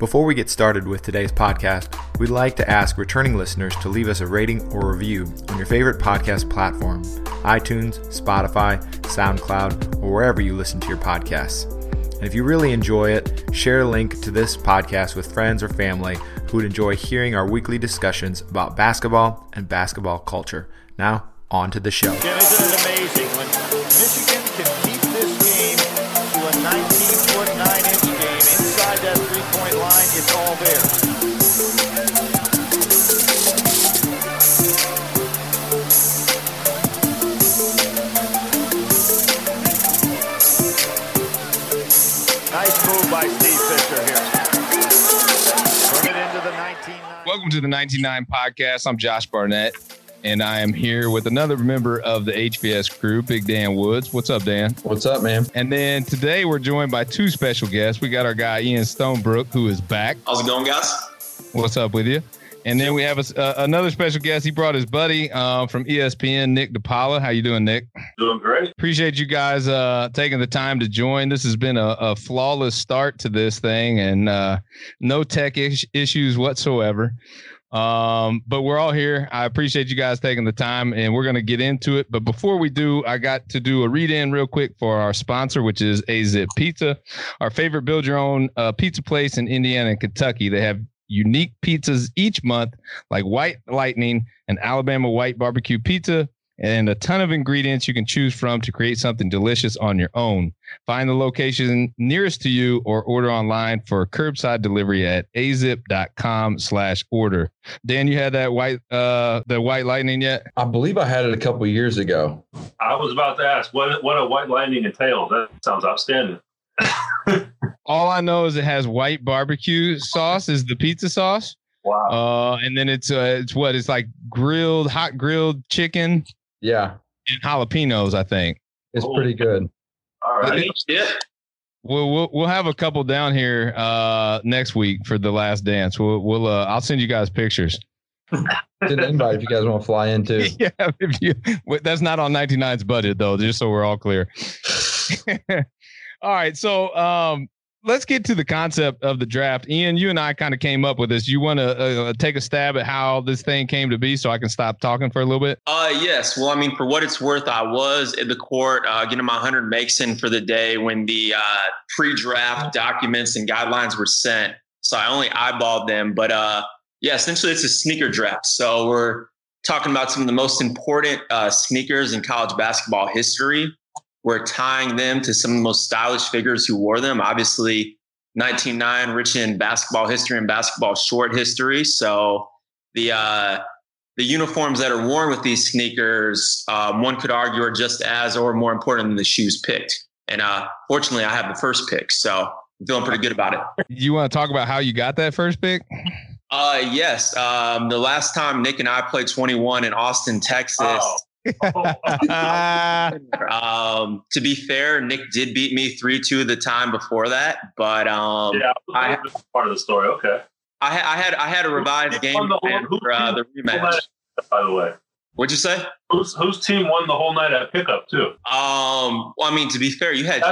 Before we get started with today's podcast, we'd like to ask returning listeners to leave us a rating or review on your favorite podcast platform, iTunes, Spotify, SoundCloud, or wherever you listen to your podcasts. And if you really enjoy it, share a link to this podcast with friends or family who would enjoy hearing our weekly discussions about basketball and basketball culture. Now, on to the show. Yeah, isn't it amazing when Michigan can keep this game to a 19-foot-9-inch game inside that three-point line? It's all there. Nice move by Steve Fisher here. Turn it into the 19-9. Welcome to the 19-9 podcast. I'm Josh Barnett. And I am here with another member of the HBS crew, Big Dan Woods. What's up, Dan? What's up, man? And then today we're joined by two special guests. We got our guy, Ian Stonebrook, who is back. How's it going, guys? What's up with you? And then we have another special guest. He brought his buddy from ESPN, Nick DePaula. How you doing, Nick? Doing great. Appreciate you guys taking the time to join. This has been a flawless start to this thing and no tech issues whatsoever. But we're all here. I appreciate you guys taking the time and we're going to get into it. But before we do, I got to do a read in real quick for our sponsor, which is AZ Pizza, our favorite build your own pizza place in Indiana and Kentucky. They have unique pizzas each month, like White Lightning and Alabama White Barbecue Pizza, and a ton of ingredients you can choose from to create something delicious on your own. Find the location nearest to you or order online for curbside delivery at azip.com/order. Dan, you had that white lightning yet? I believe I had it a couple of years ago. I was about to ask, what a white lightning entails. That sounds outstanding. All I know is it has white barbecue sauce is the pizza sauce. Wow. And then it's like hot grilled chicken. Yeah. And jalapenos, I think. It's pretty good. All right. Yeah. We'll have a couple down here next week for the last dance. I'll send you guys pictures. Send an invite if you guys want to fly in too. Yeah, that's not on 19Nine's budget though, just so we're all clear. All right, so let's get to the concept of the draft. Ian, you and I kind of came up with this. You want to take a stab at how this thing came to be so I can stop talking for a little bit? Yes. Well, I mean, for what it's worth, I was at the court getting my 100 makes in for the day when the pre-draft documents and guidelines were sent. So I only eyeballed them. But yeah, essentially it's a sneaker draft. So we're talking about some of the most important sneakers in college basketball history. We're tying them to some of the most stylish figures who wore them. Obviously, 1909, rich in basketball history and basketball short history. So the uniforms that are worn with these sneakers, one could argue are just as or more important than the shoes picked. And fortunately, I have the first pick, so I'm feeling pretty good about it. You want to talk about how you got that first pick? Yes. The last time Nick and I played 21 in Austin, Texas. Oh. To be fair, Nick did beat me 3-2 the time before that, but yeah, that's part of the story. Okay, I had a revised game plan for the rematch. By the way, what'd you say? Whose team won the whole night at pickup too? Well, I mean, to be fair, you had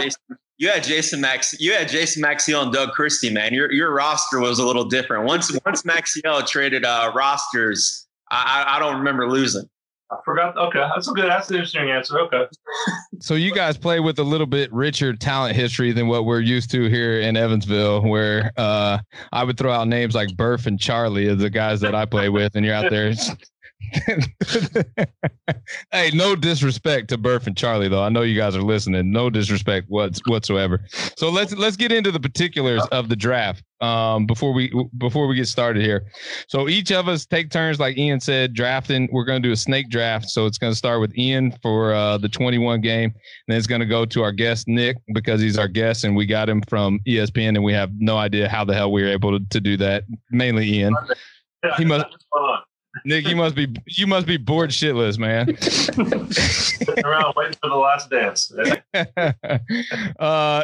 Jason Maxiel and Doug Christie. Man, your roster was a little different. Once Maxiel traded rosters, I don't remember losing. I forgot. Okay, that's a good. That's an interesting answer. Okay. So you guys play with a little bit richer talent history than what we're used to here in Evansville, where I would throw out names like Burf and Charlie as the guys that I play with, and you're out there. Hey, no disrespect to Burf and Charlie, though. I know you guys are listening. No disrespect whatsoever. So let's get into the particulars of the draft before we get started here. So each of us take turns, like Ian said, drafting. We're going to do a snake draft. So it's going to start with Ian for the 21 game. And then it's going to go to our guest, Nick, because he's our guest and we got him from ESPN. And we have no idea how the hell we were able to do that. Mainly Ian. He must. Nick, you must be bored shitless, man. Around waiting for the last dance.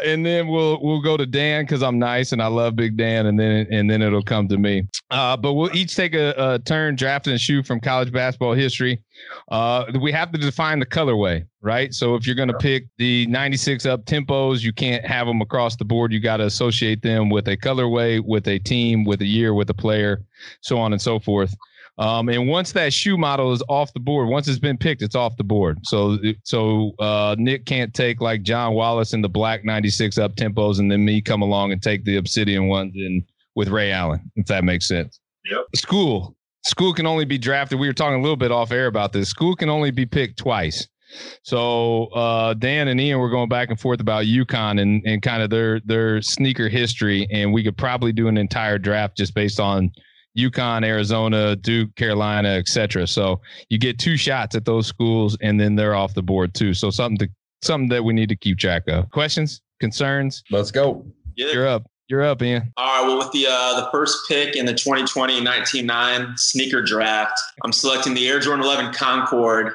And then we'll go to Dan because I'm nice and I love Big Dan, and then it'll come to me. But we'll each take a turn drafting a shoe from college basketball history. We have to define the colorway, right? So if you're going to pick the 96 Uptempos, you can't have them across the board. You got to associate them with a colorway, with a team, with a year, with a player, so on and so forth. And once that shoe model is off the board, once it's been picked, it's off the board. So Nick can't take like John Wallace and the black 96 Uptempos, and then me come along and take the obsidian ones in with Ray Allen, if that makes sense. Yep. School can only be drafted. We were talking a little bit off air about this. School can only be picked twice. So Dan and Ian were going back and forth about UConn and kind of their sneaker history, and we could probably do an entire draft just based on UConn, Arizona, Duke, Carolina, etc. So you get two shots at those schools, and then they're off the board too. So something that we need to keep track of. Questions, concerns? Let's go. Yeah. You're up, Ian. All right. Well, with the first pick in the 2020 19Nine sneaker draft, I'm selecting the Air Jordan 11 Concord,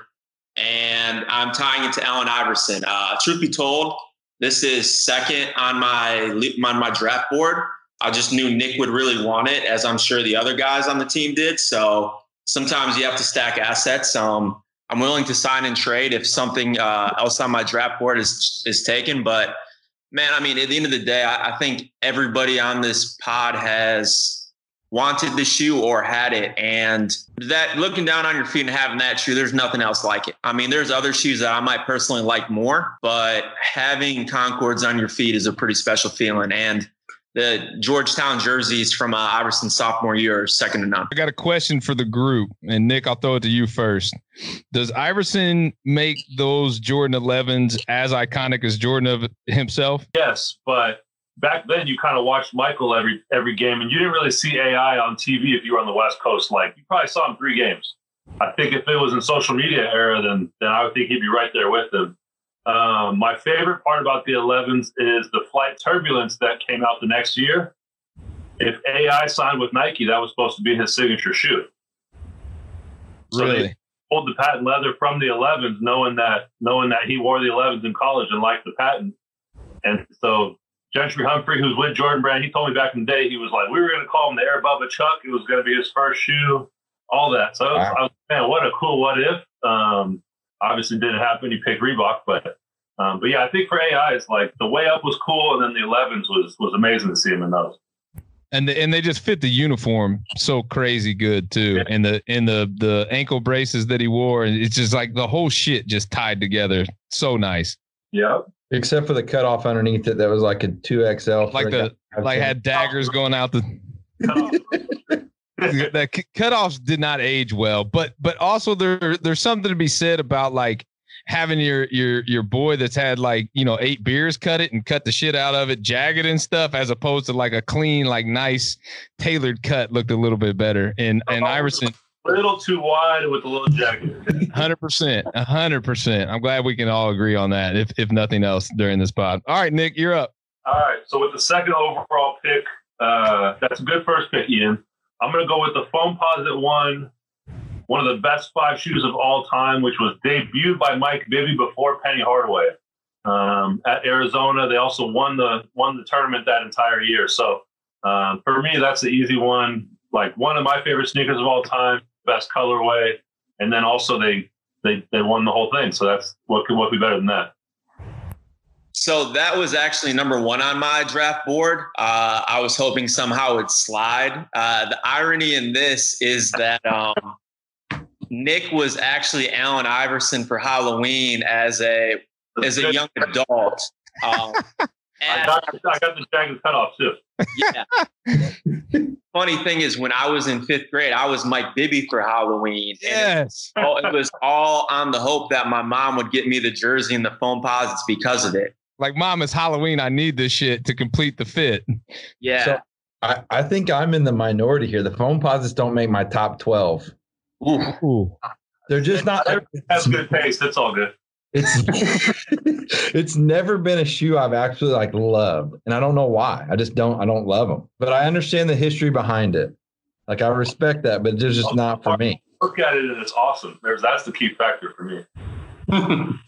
and I'm tying it to Allen Iverson. Truth be told, this is second on my draft board. I just knew Nick would really want it, as I'm sure the other guys on the team did. So sometimes you have to stack assets. I'm willing to sign and trade if something else on my draft board is taken. But, man, I mean, at the end of the day, I think everybody on this pod has wanted the shoe or had it. And that looking down on your feet and having that shoe, there's nothing else like it. I mean, there's other shoes that I might personally like more, but having Concords on your feet is a pretty special feeling. And the Georgetown jerseys from Iverson's sophomore year are second to none. I got a question for the group, and Nick, I'll throw it to you first. Does Iverson make those Jordan 11s as iconic as Jordan of himself? Yes, but back then you kind of watched Michael every game, and you didn't really see AI on TV if you were on the West Coast. Like, you probably saw him three games. I think if it was in social media era, then I would think he'd be right there with them. My favorite part about the 11s is the Flight Turbulence that came out the next year. If AI signed with Nike, that was supposed to be his signature shoe. So really? They pulled the patent leather from the 11s, knowing that he wore the 11s in college and liked the patent. And so Gentry Humphrey, who's with Jordan Brand, he told me back in the day, he was like, we were going to call him the Air Bubba Chuck. It was going to be his first shoe, all that. So wow. I was, man, what a cool what if. Obviously didn't happen. He picked Reebok, but yeah, I think for AI, it's like the way up was cool, and then the 11s was amazing to see him in those. And they just fit the uniform so crazy good too. Yeah. And the ankle braces that he wore, it's just like the whole shit just tied together. So nice. Yeah. Except for the cutoff underneath it, that was like a 2XL. Like had daggers going out the. That cutoffs did not age well, but also there's something to be said about like having your boy that's had like, you know, 8 beers cut it and cut the shit out of it, jagged and stuff, as opposed to like a clean, like nice tailored cut looked a little bit better. And Iverson a little too wide with a little jagged. 100%. I'm glad we can all agree on that. If nothing else during this pod. All right, Nick, you're up. All right. So with the second overall pick, that's a good first pick, Ian. I'm going to go with the foam posit one of the best 5 shoes of all time, which was debuted by Mike Bibby before Penny Hardaway at Arizona. They also won the tournament that entire year. So for me, that's the easy one. Like one of my favorite sneakers of all time, best colorway. And then also they won the whole thing. So that's what could be better than that. So that was actually number one on my draft board. I was hoping somehow it'd slide. The irony in this is that Nick was actually Allen Iverson for Halloween as a young adult. I got the jagged cutoff too. Yeah. Funny thing is, when I was in 5th grade, I was Mike Bibby for Halloween. Yes. It was all on the hope that my mom would get me the jersey and the foam posits because of it. Like, Mom, it's Halloween. I need this shit to complete the fit. Yeah. So I think I'm in the minority here. The foam posits don't make my top 12. Ooh. They're just not. That's good taste. That's all good. It's never been a shoe I've actually like loved. And I don't know why. I just don't love them. But I understand the history behind it. Like, I respect that, but it's just not for me. look at it and it's awesome. That's the key factor for me.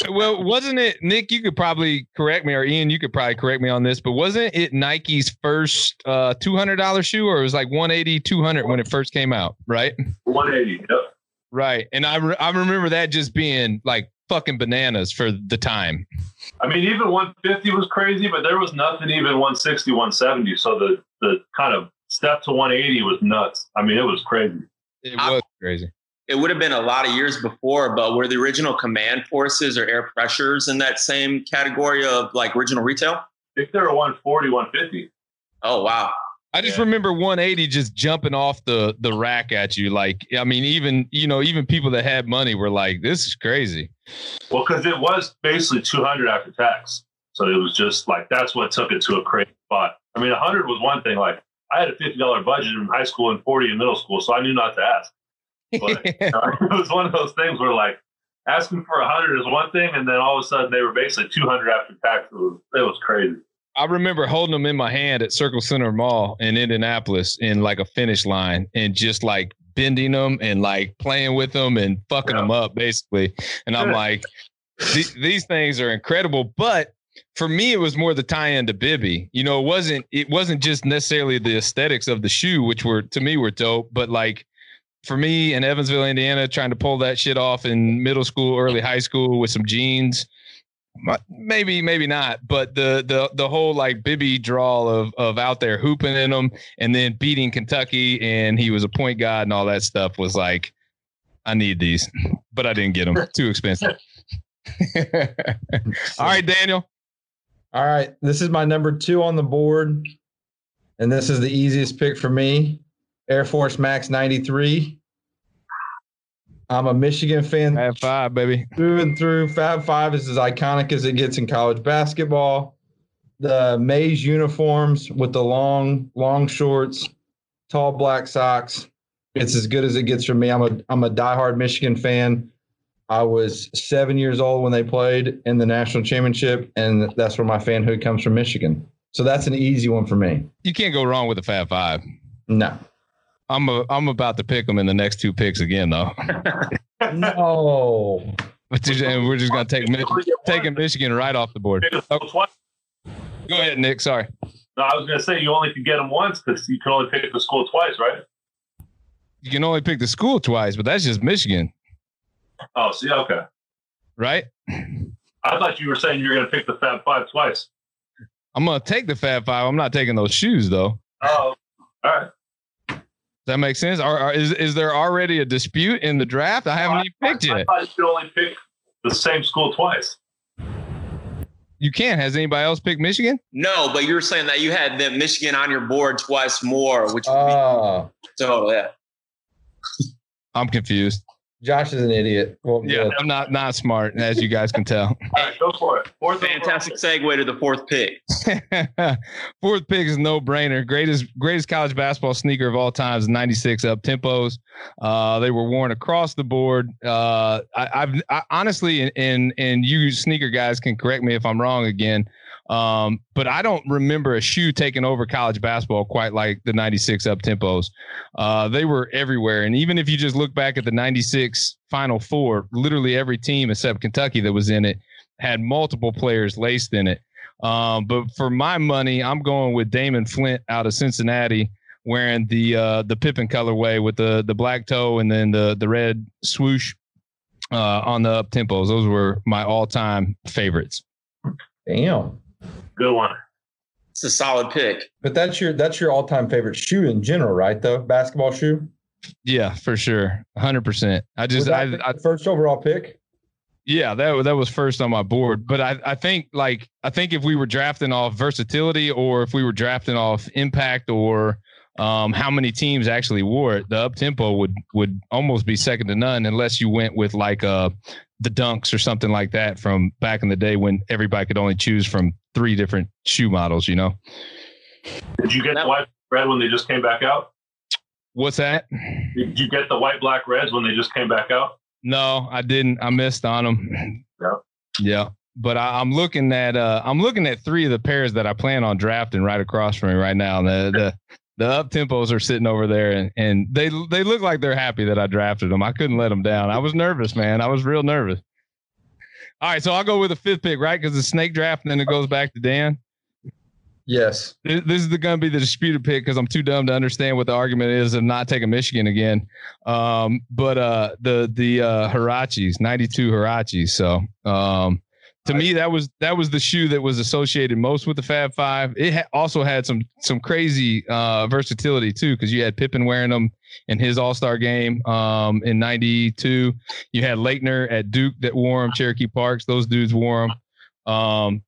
Well, wasn't it, Nick, you could probably correct me, or Ian, you could probably correct me on this, but wasn't it Nike's first $200 shoe, or it was like $180, $200 when it first came out, right? $180, yep. Right. And I remember that just being like fucking bananas for the time. I mean, even 150 was crazy, but there was nothing even 160, 170. So the kind of step to 180 was nuts. I mean, it was crazy. It was crazy. It would have been a lot of years before, but were the original Command Forces or Air Pressures in that same category of like original retail? I think they were 140, 150. Oh, wow. I just remember 180 just jumping off the rack at you. Like, I mean, even people that had money were like, this is crazy. Well, because it was basically 200 after tax. So it was just like, that's what took it to a crazy spot. I mean, 100 was one thing. Like, I had a $50 budget in high school and 40 in middle school, so I knew not to ask. But it was one of those things where like asking for 100 is one thing, and then all of a sudden they were basically 200 after tax. It was crazy. I remember holding them in my hand at Circle Center Mall in Indianapolis in like a finish line and just like bending them and like playing with them and fucking them up basically. And I'm like, these things are incredible. But for me, it was more the tie-in to Bibby. You know, it wasn't just necessarily the aesthetics of the shoe, which were to me were dope, but like for me in Evansville, Indiana, trying to pull that shit off in middle school, early high school with some jeans. Maybe not, but the whole like Bibby drawl of out there hooping in them and then beating Kentucky and he was a point guard and all that stuff was like, I need these, but I didn't get them. Too expensive. All right, Daniel. All right. This is my number 2 on the board. And this is the easiest pick for me. Air Force Max 93. I'm a Michigan fan. Fab Five, baby. Through and through. Fab Five is as iconic as it gets in college basketball. The maize uniforms with the long shorts, tall black socks. It's as good as it gets for me. I'm a diehard Michigan fan. I was 7 years old when they played in the national championship, and that's where my fanhood comes from, Michigan. So that's an easy one for me. You can't go wrong with the Fab Five. No. I'm about to pick them in the next 2 picks again, though. No. We're just going to take Michigan right off the board. Oh. Go ahead, Nick. Sorry. No, I was going to say you only can get them once because you can only pick the school twice, right? You can only pick the school twice, but that's just Michigan. Oh, see, okay. Right? I thought you were saying you were going to pick the Fab Five twice. I'm going to take the Fab Five. I'm not taking those shoes, though. Oh, all right. Does that make sense? Is there already a dispute in the draft? I haven't even picked yet. I thought you could only pick the same school twice. You can. Has anybody else picked Michigan? No, but you were saying that you had the Michigan on your board twice more, which so yeah. I'm confused. Josh is an idiot. Well, yeah, I'm not smart, as you guys can tell. All right, go for it. Fantastic segue to the 4th pick. 4th pick is no brainer. Greatest college basketball sneaker of all time is 96 Uptempos. They were worn across the board. I honestly, and you sneaker guys can correct me if I'm wrong again. But I don't remember a shoe taking over college basketball quite like the 96 Uptempos. They were everywhere. And even if you just look back at the 96 Final Four, literally every team except Kentucky that was in it had multiple players laced in it. But for my money, I'm going with Damon Flint out of Cincinnati wearing the Pippen colorway with the black toe and then the red swoosh on the Uptempos. Those were my all-time favorites. Damn. Good one. It's a solid pick. But that's your all-time favorite shoe in general, right? The basketball shoe. Yeah, for sure, 100%. I the first overall pick. Yeah, that was first on my board. But I think if we were drafting off versatility, or if we were drafting off impact, or how many teams actually wore it, the up tempo would almost be second to none, unless you went with like the dunks or something like that from back in the day when everybody could only choose from 3 different shoe models, you know? Did you get the white red when they just came back out? What's that? Did you get the white, black, reds when they just came back out? No, I didn't. I missed on them. Yeah. But I'm looking at 3 of the pairs that I plan on drafting right across from me right now. The The Uptempos are sitting over there, and they look like they're happy that I drafted them. I couldn't let them down. I was nervous, man. I was real nervous. All right, so I'll go with the fifth pick, right? Because the snake draft, and then it goes back to Dan. Yes. This is going to be the disputed pick because I'm too dumb to understand what the argument is of not taking Michigan again. But the Huaraches, 92 Huaraches. So to me, that was the shoe that was associated most with the Fab Five. It also had some crazy versatility too, because you had Pippen wearing them in his All-Star game in 92. You had Laettner at Duke that wore them. Cherokee Parks, those dudes wore them.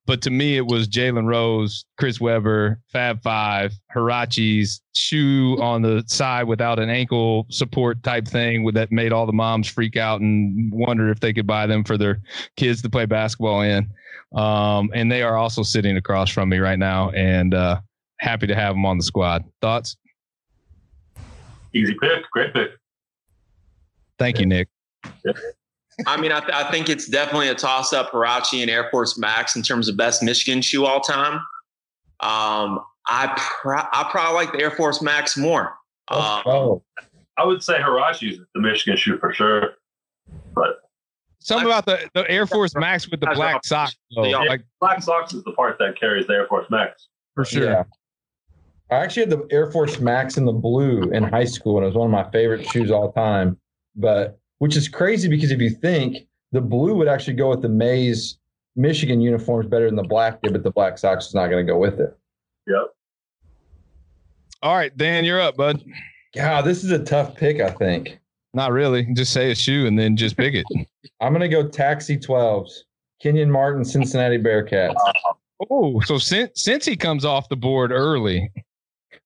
But to me, it was Jalen Rose, Chris Webber, Fab Five, Huaraches, shoe on the side without an ankle support type thing that made all the moms freak out and wonder if they could buy them for their kids to play basketball in. And they are also sitting across from me right now, and happy to have them on the squad. Thoughts? Easy pick. Great pick. Thank you, Nick. Yeah. I mean, I think it's definitely a toss-up, Huarache and Air Force Max, in terms of best Michigan shoe all time. I probably like the Air Force Max more. I would say Huarache is the Michigan shoe for sure. But something about the Air Force Max with the black socks. Black socks is the part that carries the Air Force Max. For sure. Yeah. I actually had the Air Force Max in the blue in high school, and it was one of my favorite shoes all time. But which is crazy because if you think, the blue would actually go with the maize Michigan uniforms better than the black did, but the black socks is not going to go with it. Yep. All right, Dan, you're up, bud. God, this is a tough pick, I think. Not really. Just say a shoe and then just pick it. I'm going to go Taxi 12s. Kenyon Martin, Cincinnati Bearcats. Oh, so since he comes off the board early.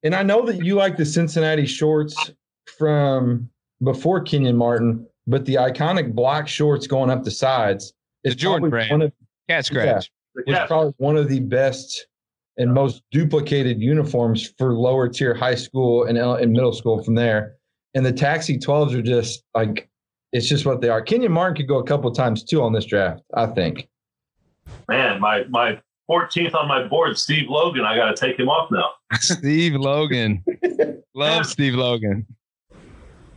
And I know that you like the Cincinnati shorts from before Kenyon Martin, but the iconic black shorts going up the sides is Jordan Brand. Cat scratch. Yeah, it's probably one of the best and most duplicated uniforms for lower tier high school and middle school from there. And the Taxi 12s are just like, it's just what they are. Kenyon Martin could go a couple of times too on this draft, I think. Man, my 14th on my board, Steve Logan. I got to take him off now. Steve Logan. Love Steve Logan.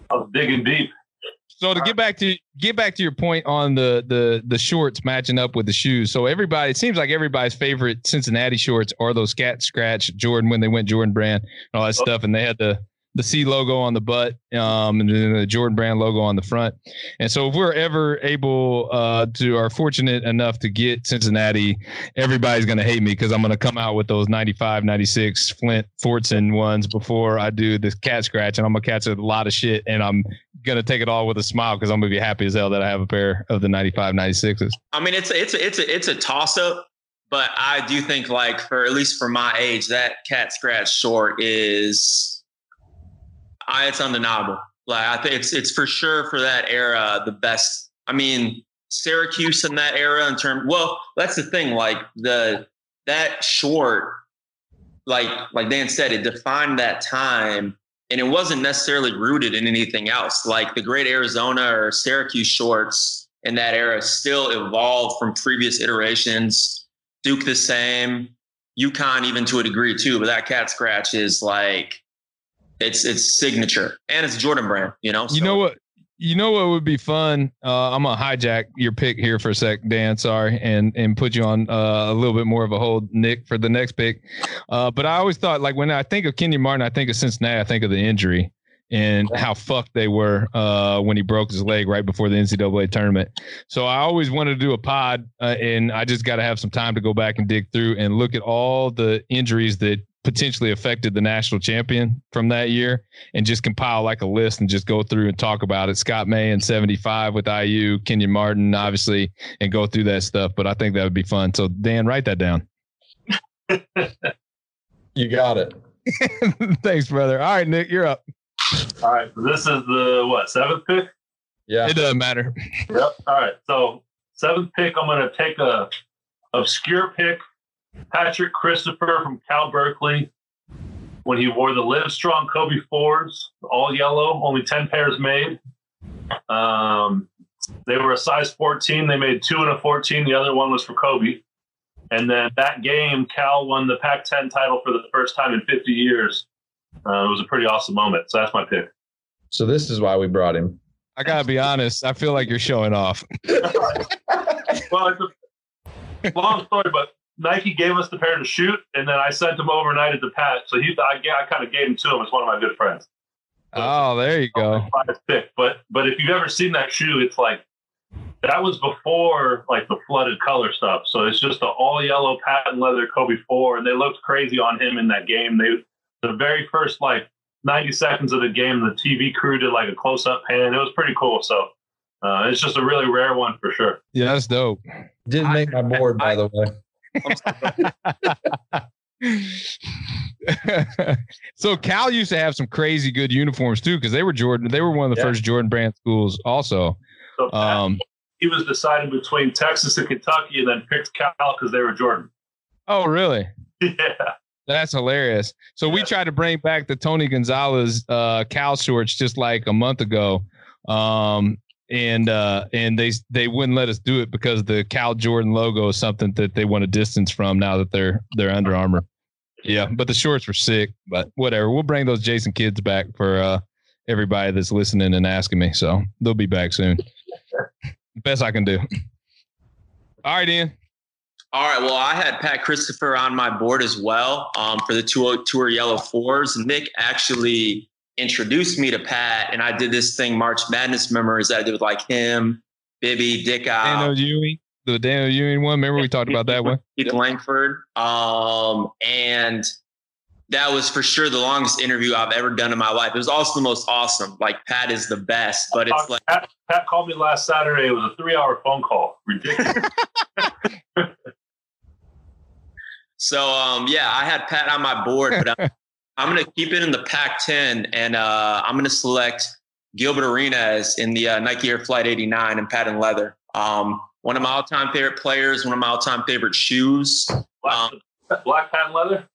I was digging deep. So to get back to your point on the shorts matching up with the shoes. So everybody, it seems like everybody's favorite Cincinnati shorts are those cat scratch Jordan when they went Jordan Brand and all that stuff, and they had the C logo on the butt, and then the Jordan Brand logo on the front. And so if we're ever able to are fortunate enough to get Cincinnati, everybody's going to hate me because I'm going to come out with those 95, 96 Flint Fortson ones before I do this cat scratch, and I'm going to catch a lot of shit, and I'm going to take it all with a smile because I'm going to be happy as hell that I have a pair of the 95, 96s. I mean, it's a toss up. But I do think, like, for at least for my age, that cat scratch short is... it's undeniable. Like, I think it's for sure for that era the best. I mean, Syracuse in that era in terms. Well, that's the thing. Like that short, like Dan said, it defined that time, and it wasn't necessarily rooted in anything else. Like the great Arizona or Syracuse shorts in that era still evolved from previous iterations. Duke the same, UConn even to a degree too. But that cat scratch is like, It's signature, and it's Jordan Brand, you know? So. You know what would be fun? I'm going to hijack your pick here for a sec, Dan, sorry, and put you on a little bit more of a hold, Nick, for the next pick. But I always thought, like, when I think of Kenyon Martin, I think of Cincinnati, I think of the injury and how fucked they were when he broke his leg right before the NCAA tournament. So I always wanted to do a pod, and I just got to have some time to go back and dig through and look at all the injuries that potentially affected the national champion from that year, and just compile like a list and just go through and talk about it. Scott May in 75 with IU, Kenyon Martin, obviously, and go through that stuff. But I think that would be fun. So Dan, write that down. You got it. Thanks, brother. All right, Nick, you're up. All right. So this is the seventh pick. Yeah. It doesn't matter. Yep. All right. So seventh pick, I'm going to take a obscure pick. Patrick Christopher from Cal Berkeley, when he wore the Livestrong Kobe 4s, all yellow, only 10 pairs made. They were a size 14. They made two and a 14. The other one was for Kobe. And then that game, Cal won the Pac-10 title for the first time in 50 years. It was a pretty awesome moment. So that's my pick. So this is why we brought him. I got to be honest. I feel like you're showing off. Well, it's a long story, but Nike gave us the pair to shoot, and then I sent them overnighted to Pat. So I kind of gave them to him. It's one of my good friends. So there you go. Pick. But if you've ever seen that shoe, it's like, that was before like the flooded color stuff. So it's just the all yellow patent leather Kobe 4. And they looked crazy on him in that game. The very first like 90 seconds of the game, the TV crew did like a close up pan. It was pretty cool. So it's just a really rare one for sure. Yeah, that's dope. Didn't make my board, by the way. So Cal used to have some crazy good uniforms too, because they were Jordan. They were one of the first Jordan Brand schools also. So he was deciding between Texas and Kentucky and then picked Cal because they were Jordan. Oh, really? Yeah. That's hilarious. So we tried to bring back the Tony Gonzalez Cal shorts just like a month ago. And they wouldn't let us do it because the Cal Jordan logo is something that they want to distance from now that they're Under Armour. Yeah. But the shorts were sick, but whatever. We'll bring those Jason kids back for everybody that's listening and asking me. So they'll be back soon. Best I can do. All right, Ian. All right. Well, I had Pat Christopher on my board as well for the Tour Yellow Fours. Nick actually introduced me to Pat, and I did this thing, March Madness memories that I did with like him, Bibby, Dick Out. The Daniel Ewing one. Remember we talked about that one? Keith Langford. And that was for sure the longest interview I've ever done in my life. It was also the most awesome. Like, Pat is the best, but it's like... Pat called me last Saturday. It was a 3-hour phone call. Ridiculous. So, I had Pat on my board, but I'm going to keep it in the Pac-10, and I'm going to select Gilbert Arenas in the Nike Air Flight 89 and patent leather. One of my all-time favorite players, one of my all-time favorite shoes. Black patent leather?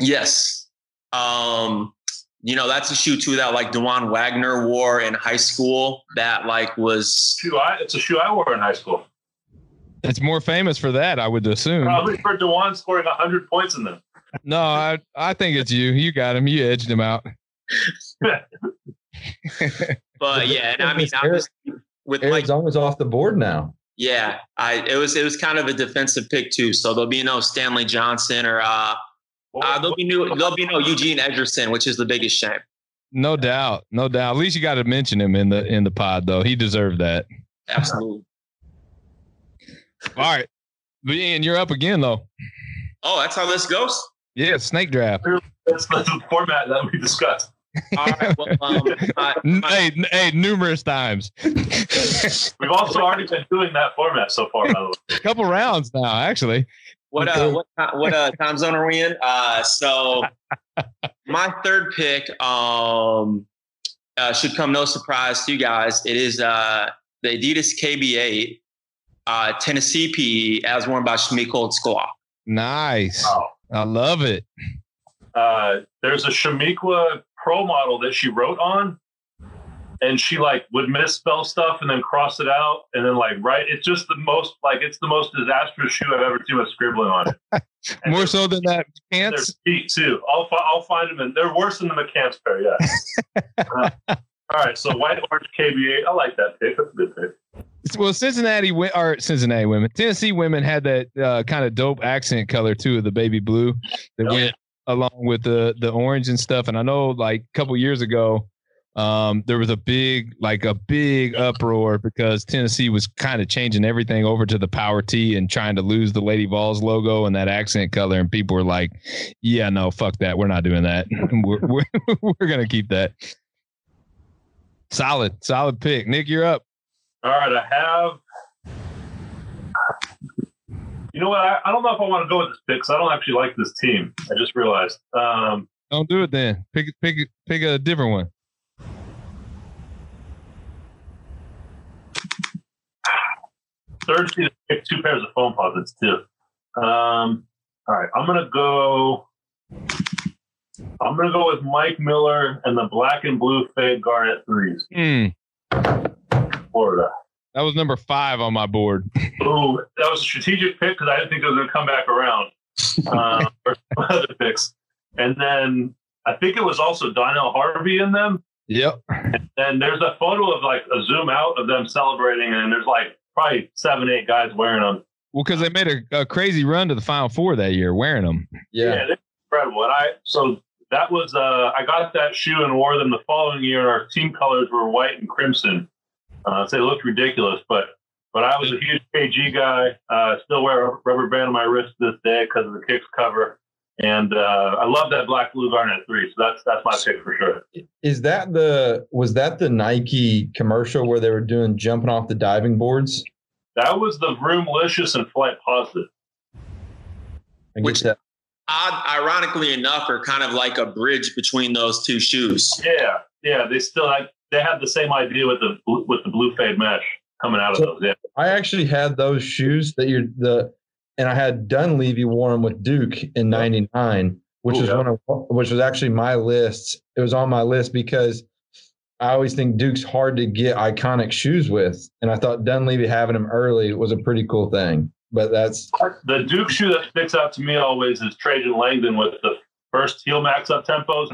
Yes. That's a shoe too that like Dewan Wagner wore in high school. That like was it's a shoe I wore in high school. It's more famous for that, I would assume. Probably for Dewan scoring 100 points in them. No, I think it's you. You got him. You edged him out. But yeah, and I mean, Arizona's off the board now. Yeah, it was kind of a defensive pick too. So there'll be no Stanley Johnson or there'll be no Eugene Edgerson, which is the biggest shame. No doubt. At least you got to mention him in the pod, though. He deserved that. Absolutely. All right, and you're up again, though. Oh, that's how this goes. Yeah, snake draft. That's the format that we discussed. All right. Well, numerous times. We've also already been doing that format so far, by the way. A couple rounds now, actually. What time zone are we in? So my third pick should come no surprise to you guys. It is the Adidas KB8 Tennessee PE as worn by Shmi Koldzkowa. Nice. Wow. I love it. There's a Shamiqua pro model that she wrote on, and she like would misspell stuff and then cross it out and then like write. It's just the most disastrous shoe I've ever seen with scribbling on it. More so than that pants. Their feet too. I'll find them, and they're worse than the McCants pair. Yeah. All right. So white orange KB8. I like that pick. That's a good pick. Well, Tennessee women had that kind of dope accent color too, of the baby blue that went along with the orange and stuff. And I know like a couple years ago, there was a big uproar because Tennessee was kind of changing everything over to the power T and trying to lose the Lady Vols logo and that accent color. And people were like, yeah, no, fuck that. We're not doing that. We're going to keep that. Solid pick. Nick, you're up. All right, you know what? I don't know if I want to go with this pick because I don't actually like this team. I just realized. Don't do it then. Pick a different one. Third seed to pick two pairs of foam posits too. All right, I'm gonna go with Mike Miller and the black and blue fade garnet threes. Florida. That was number 5 on my board. Ooh, that was a strategic pick because I didn't think it was going to come back around. Or some other picks. And then I think it was also Donnell Harvey in them. Yep. And there's a photo of like a zoom out of them celebrating, and there's like probably 7, 8 guys wearing them. Well, because they made a crazy run to the Final Four that year wearing them. Yeah, they're incredible. And so that was I got that shoe and wore them the following year. Our team colors were white and crimson. So they looked ridiculous, but I was a huge KG guy. Still wear a rubber band on my wrist to this day because of the Kicks cover. And I love that black blue garnet 3. So that's my pick for sure. Was that the Nike commercial where they were doing jumping off the diving boards? That was the Roomalicious and Flight Positive. Which, ironically enough, are kind of like a bridge between those two shoes. Yeah, yeah. They still had the same idea with the blue fade mesh coming out of those. Yeah. I actually had those shoes and I had Dunleavy wore them with Duke in '99, which was actually my list. It was on my list because I always think Duke's hard to get iconic shoes with, and I thought Dunleavy having them early was a pretty cool thing. But that's the Duke shoe that sticks out to me always is Trajan Langdon with the first heel max Uptempos.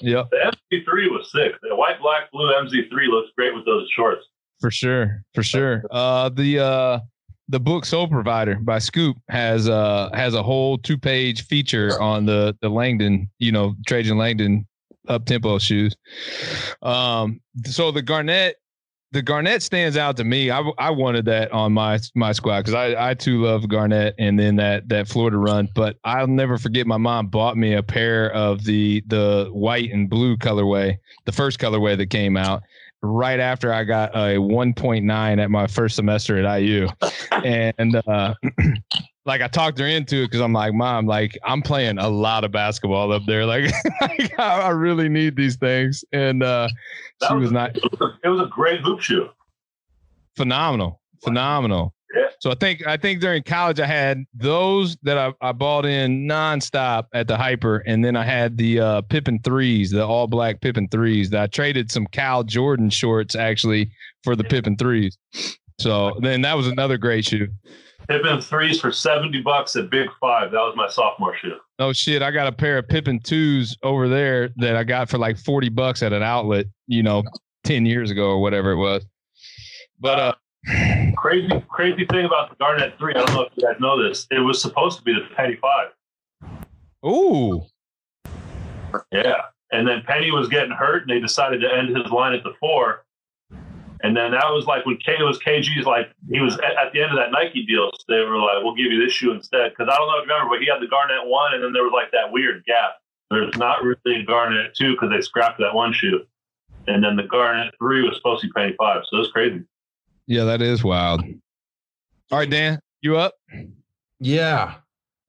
Yep. The MZ3 was sick. The white, black, blue MZ3 looks great with those shorts. For sure. The book Soul Provider by Scoop has a whole 2-page feature on the Langdon, Trajan Langdon Uptempo shoes. So the Garnet stands out to me. I wanted that on my squad because I too love Garnet, and then that Florida run. But I'll never forget my mom bought me a pair of the white and blue colorway, the first colorway that came out, right after I got a 1.9 at my first semester at IU. And like I talked her into it because I'm like, Mom, like I'm playing a lot of basketball up there. Like, I really need these things. And it was a great hoop shoe. Phenomenal. Yeah. So I think during college I had those that I bought in nonstop at the Hyper, and then I had the Pippen Threes, the all black Pippen Threes. That I traded some Cal Jordan shorts actually for the Pippen Threes. So then that was another great shoe. Pippen Threes for $70 at Big Five. That was my sophomore shoe. Oh shit! I got a pair of Pippen Twos over there that I got for like $40 at an outlet, 10 years ago or whatever it was. But crazy thing about the Garnet 3, I don't know if you guys know this. It was supposed to be the Penny 5. Ooh. Yeah. And then Penny was getting hurt, and they decided to end his line at the 4. And then that was like when KG's like, he was at the end of that Nike deal. So they were like, we'll give you this shoe instead. Because I don't know if you remember, but he had the Garnet 1, and then there was like that weird gap. There's not really a Garnet 2 because they scrapped that one shoe. And then the Garnet 3 was supposed to be Penny 5. So it was crazy. Yeah, that is wild. All right, Dan, you up? Yeah.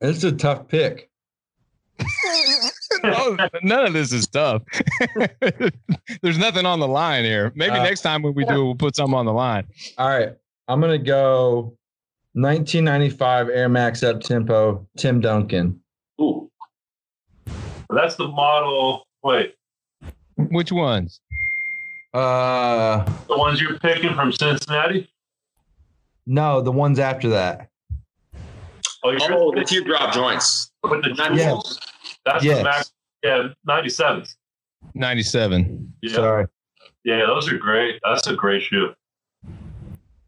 It's a tough pick. None of this is tough. There's nothing on the line here. Maybe next time when we do it, we'll put something on the line. All right. I'm going to go 1995 Air Max Uptempo, Tim Duncan. Ooh. That's the model. Wait. Which ones? The ones you're picking from Cincinnati? No, the ones after that. The two drop joints. With the 90s. That's the max. Yeah, 97. 97. Yeah. Sorry. Yeah, those are great. That's a great shoe.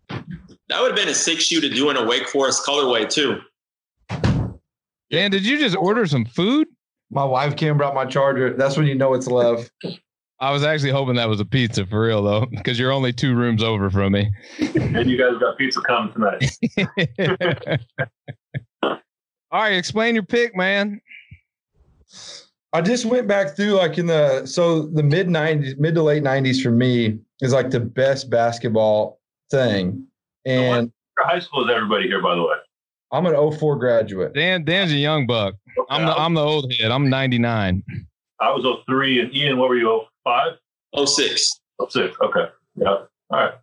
That would have been a sick shoe to do in a Wake Forest colorway, too. Dan, did you just order some food? My wife came and brought my charger. That's when you know it's love. I was actually hoping that was a pizza for real, though, because you're only 2 rooms over from me. And you guys got pizza coming tonight. All right, explain your pick, man. I just went back through the mid to late 90s for me is like the best basketball thing. And so high school is everybody here, by the way? I'm an 04 graduate. Dan's a young buck. Okay. I'm the old head. I'm 99. I was 03, and Ian, what were you, 05? 06. 06, okay. Yeah, all right.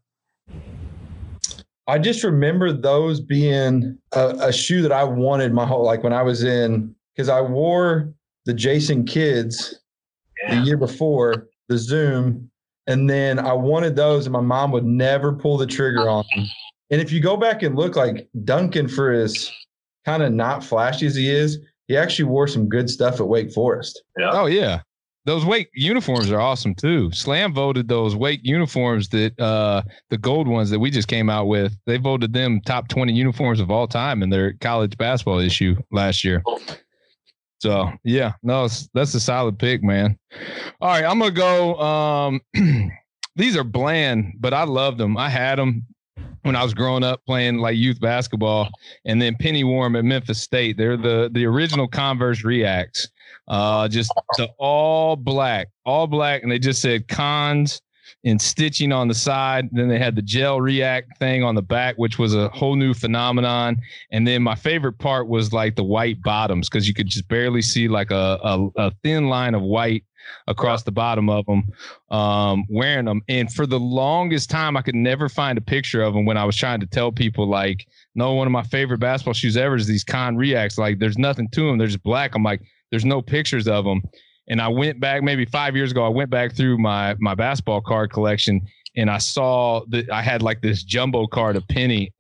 I just remember those being a shoe that I wanted my whole, like when I was in, because I wore the Jason Kids the year before, the Zoom, and then I wanted those, and my mom would never pull the trigger on them. And if you go back and look, like Duncan, for his kind of not flashy as he is, He actually wore some good stuff at Wake Forest. Yeah. Oh, yeah. Those Wake uniforms are awesome, too. Slam voted those Wake uniforms that the gold ones that we just came out with. They voted them top 20 uniforms of all time in their college basketball issue last year. So, yeah, no, that's a solid pick, man. All right, I'm going to go. These are bland, but I loved them. I had them when I was growing up playing like youth basketball, and then Penny wore them at Memphis State. They're the original Converse Reacts, just the all black. And they just said Cons in stitching on the side. Then they had the gel React thing on the back, which was a whole new phenomenon. And then my favorite part was like the white bottoms, because you could just barely see like a thin line of white across the bottom of them, wearing them. And for the longest time, I could never find a picture of them when I was trying to tell people, like, no, one of my favorite basketball shoes ever is these Con Reacts. Like, there's nothing to them. They're just black. I'm like, there's no pictures of them. And I went back maybe 5 years ago, I went back through my basketball card collection, and I saw that I had like this jumbo card of Penny,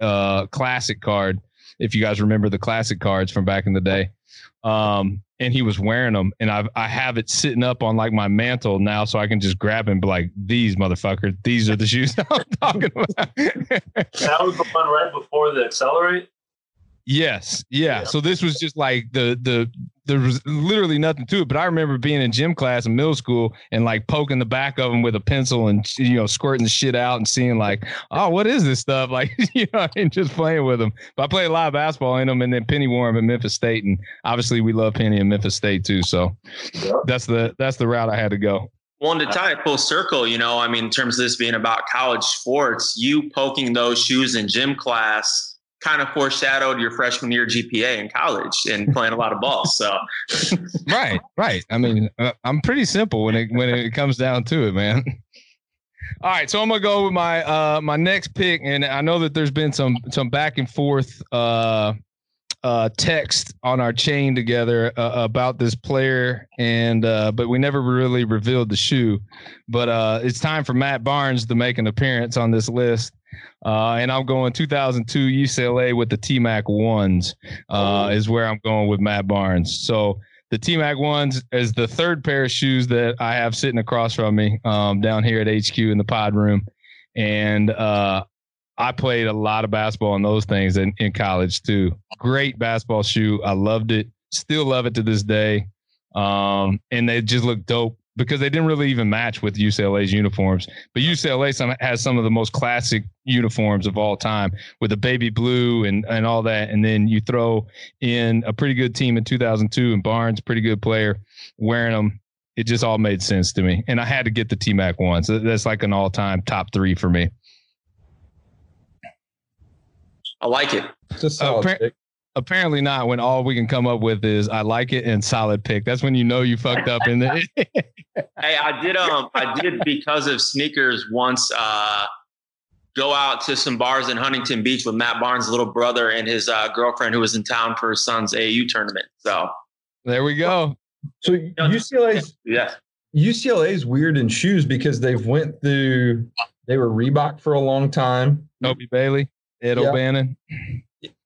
classic card, if you guys remember the classic cards from back in the day. And he was wearing them, and I have it sitting up on like my mantle now, so I can just grab and be like, "These motherfuckers, these are the shoes I'm talking about." That was the one right before the Accelerate. Yes, yeah. So this was just like the there was literally nothing to it, but I remember being in gym class in middle school and like poking the back of them with a pencil and squirting the shit out and seeing like, oh, what is this stuff? Like, and just playing with them. But I played a lot of basketball in them, and then Penny wore them at Memphis State, and obviously we love Penny and Memphis State too. So that's the route I had to go. Well, and to tie it full circle, I mean, in terms of this being about college sports, you poking those shoes in gym class kind of foreshadowed your freshman year GPA in college and playing a lot of ball. So, right. I mean, I'm pretty simple when it comes down to it, man. All right, so I'm gonna go with my my next pick, and I know that there's been some back and forth text on our chain together about this player, and but we never really revealed the shoe. But it's time for Matt Barnes to make an appearance on this list. And I'm going 2002 UCLA with the T-Mac ones is where I'm going with Matt Barnes. So the T-Mac ones is the third pair of shoes that I have sitting across from me down here at HQ in the pod room. And I played a lot of basketball in those things in college too. Great basketball shoe. I loved it. Still love it to this day. And they just look dope, because they didn't really even match with UCLA's uniforms. But UCLA has some of the most classic uniforms of all time, with the baby blue and all that. And then you throw in a pretty good team in 2002, and Barnes, pretty good player, wearing them. It just all made sense to me. And I had to get the T-Mac ones. That's like an all-time top three for me. I like it. Just apparently not, when all we can come up with is I like it and solid pick. That's when you fucked up in the Hey, I did because of sneakers once go out to some bars in Huntington Beach with Matt Barnes' little brother and his girlfriend, who was in town for his son's AAU tournament. So there we go. So UCLA's weird in shoes, because they were Reebok for a long time. Obie Bailey, Ed O'Bannon.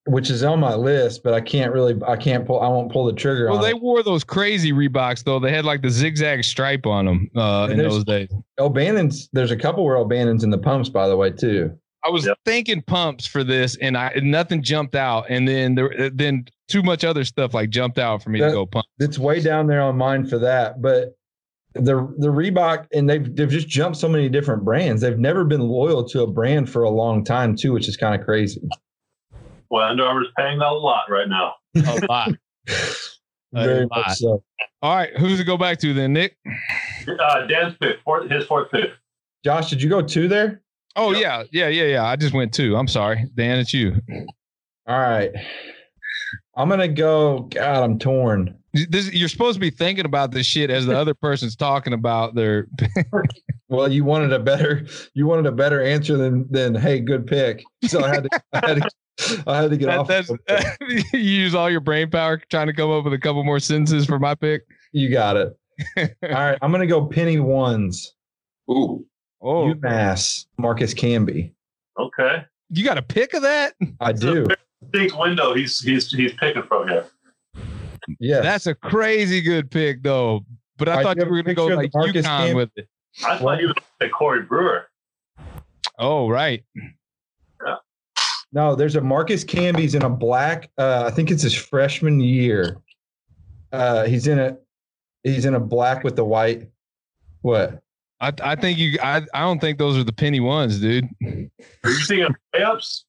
Which is on my list, but I won't pull the trigger. Well, they wore those crazy Reeboks though. They had like the zigzag stripe on them in those days. O'Bannon's, there's a couple where O'Bannon's in the pumps, by the way, too. I was thinking pumps for this, and nothing jumped out. And then then too much other stuff like jumped out for me to go pump. It's way down there on mine for that, but the Reebok, and they've just jumped so many different brands. They've never been loyal to a brand for a long time too, which is kind of crazy. Well, Under Armour's paying that a lot right now. A lot. Very much so. All right, who's to go back to then, Nick? Dan's pick, his fourth pick. Josh, did you go two there? Oh, yep. Yeah. I just went two. I'm sorry. Dan, it's you. All right. I'm going to go. God, I'm torn. You're supposed to be thinking about this shit as the other person's talking about their Well, you wanted a better answer than hey, good pick. So I had to get off. You use all your brain power trying to come up with a couple more sentences for my pick. You got it. All right, I'm going to go Penny Ones. Ooh. Oh. UMass, Marcus Camby. Okay. You got a pick of that? I do. Big window he's picking from here. Yeah, that's a crazy good pick though. But I thought you were going to go like Marcus UConn with it. I thought you were going to Corey Brewer. Oh, right. Yeah. No, there's a Marcus Camby's in a black. I think it's his freshman year. He's in a black with the white. What? I think you. I don't think those are the Penny Ones, dude. Are you thinking of layups?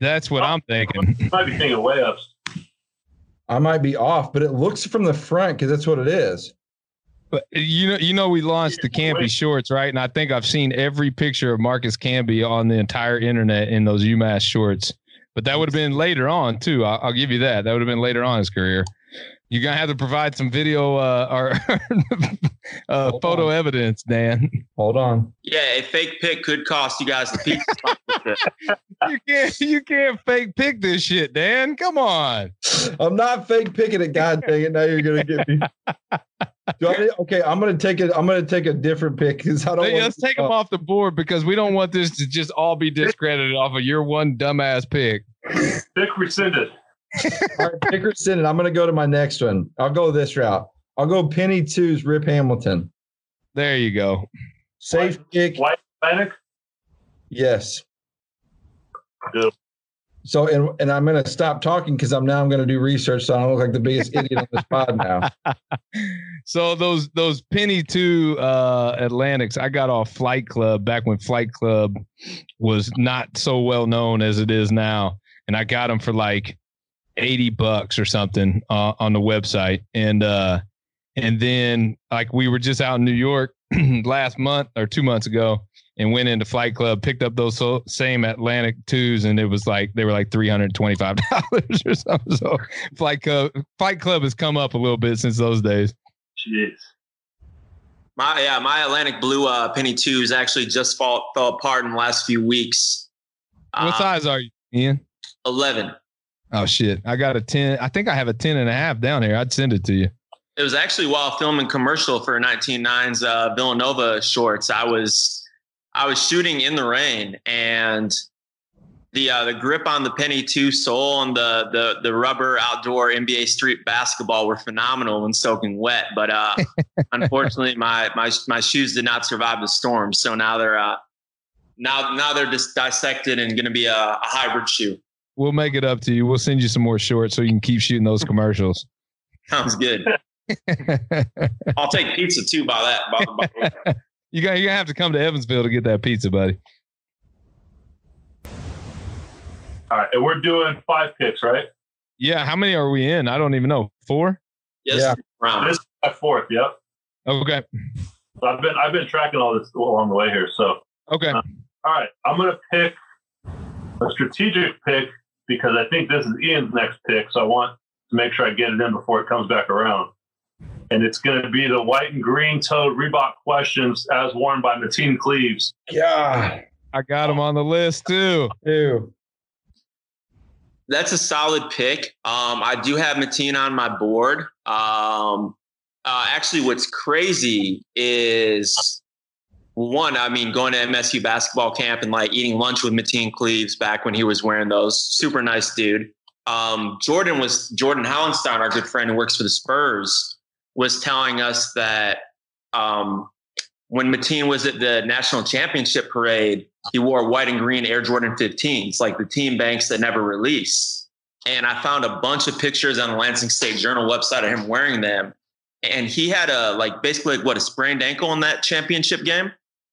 That's what I'm thinking. You might be thinking of layups. I might be off, but it looks from the front because that's what it is. But you know, we launched the Camby shorts, right? And I think I've seen every picture of Marcus Camby on the entire internet in those UMass shorts. But that would have been later on too. I'll give you that. That would have been later on in his career. You're gonna have to provide some video or photo evidence, Dan. Hold on. Yeah, a fake pick could cost you guys the pizza. You can't fake pick this shit, Dan. Come on. I'm not fake picking it. God dang it! Now you're gonna get me. Okay, I'm gonna take a different pick because I don't. Let's take them off the board because we don't want this to just all be discredited off of your one dumbass pick. Pick rescinded. All right, pick rescinded. I'm gonna go to my next one. I'll go this route. I'll go Penny Twos, Rip Hamilton. There you go. Safe pick. White Atlantic. Yes. Good. So and I'm gonna stop talking because I'm gonna do research so I don't look like the biggest idiot on this pod now. So those Penny Two Atlantics I got off Flight Club back when Flight Club was not so well known as it is now, and I got them for like $80 or something on the website, and then like we were just out in New York last month or 2 months ago. And went into Flight Club, picked up those same Atlantic Twos, and it was like they were like $325 or something. So Flight Club has come up a little bit since those days. Jeez. My Atlantic Blue Penny Twos actually just fell apart in the last few weeks. What size are you, Ian? 11. Oh shit! I got a 10. I think I have a 10.5 down here. I'd send it to you. It was actually while filming commercial for 19Nine's Villanova shorts. I was shooting in the rain, and the grip on the Penny Two sole and the rubber outdoor NBA street basketball were phenomenal when soaking wet. But unfortunately, my shoes did not survive the storm, so now they're just dissected and going to be a hybrid shoe. We'll make it up to you. We'll send you some more shorts so you can keep shooting those commercials. Sounds good. I'll take pizza too by that. By You're gonna have to come to Evansville to get that pizza, buddy. All right, and we're doing 5 picks, right? Yeah. How many are we in? I don't even know. 4. Yes. Yeah. Round. This is my 4th. Yep. Okay. So I've been tracking all this along the way here. So okay. All right, I'm gonna pick a strategic pick because I think this is Ian's next pick. So I want to make sure I get it in before it comes back around. And it's going to be the white and green toed Reebok questions as worn by Mateen Cleaves. Yeah, I got him on the list too. Ew. That's a solid pick. I do have Mateen on my board. Actually, what's crazy is going to MSU basketball camp and like eating lunch with Mateen Cleaves back when he was wearing those. Super nice dude. Jordan Hauenstein, our good friend who works for the Spurs, was telling us that when Mateen was at the national championship parade, he wore white and green Air Jordan 15s, like the team banks that never release. And I found a bunch of pictures on the Lansing State Journal website of him wearing them. And he had a sprained ankle in that championship game.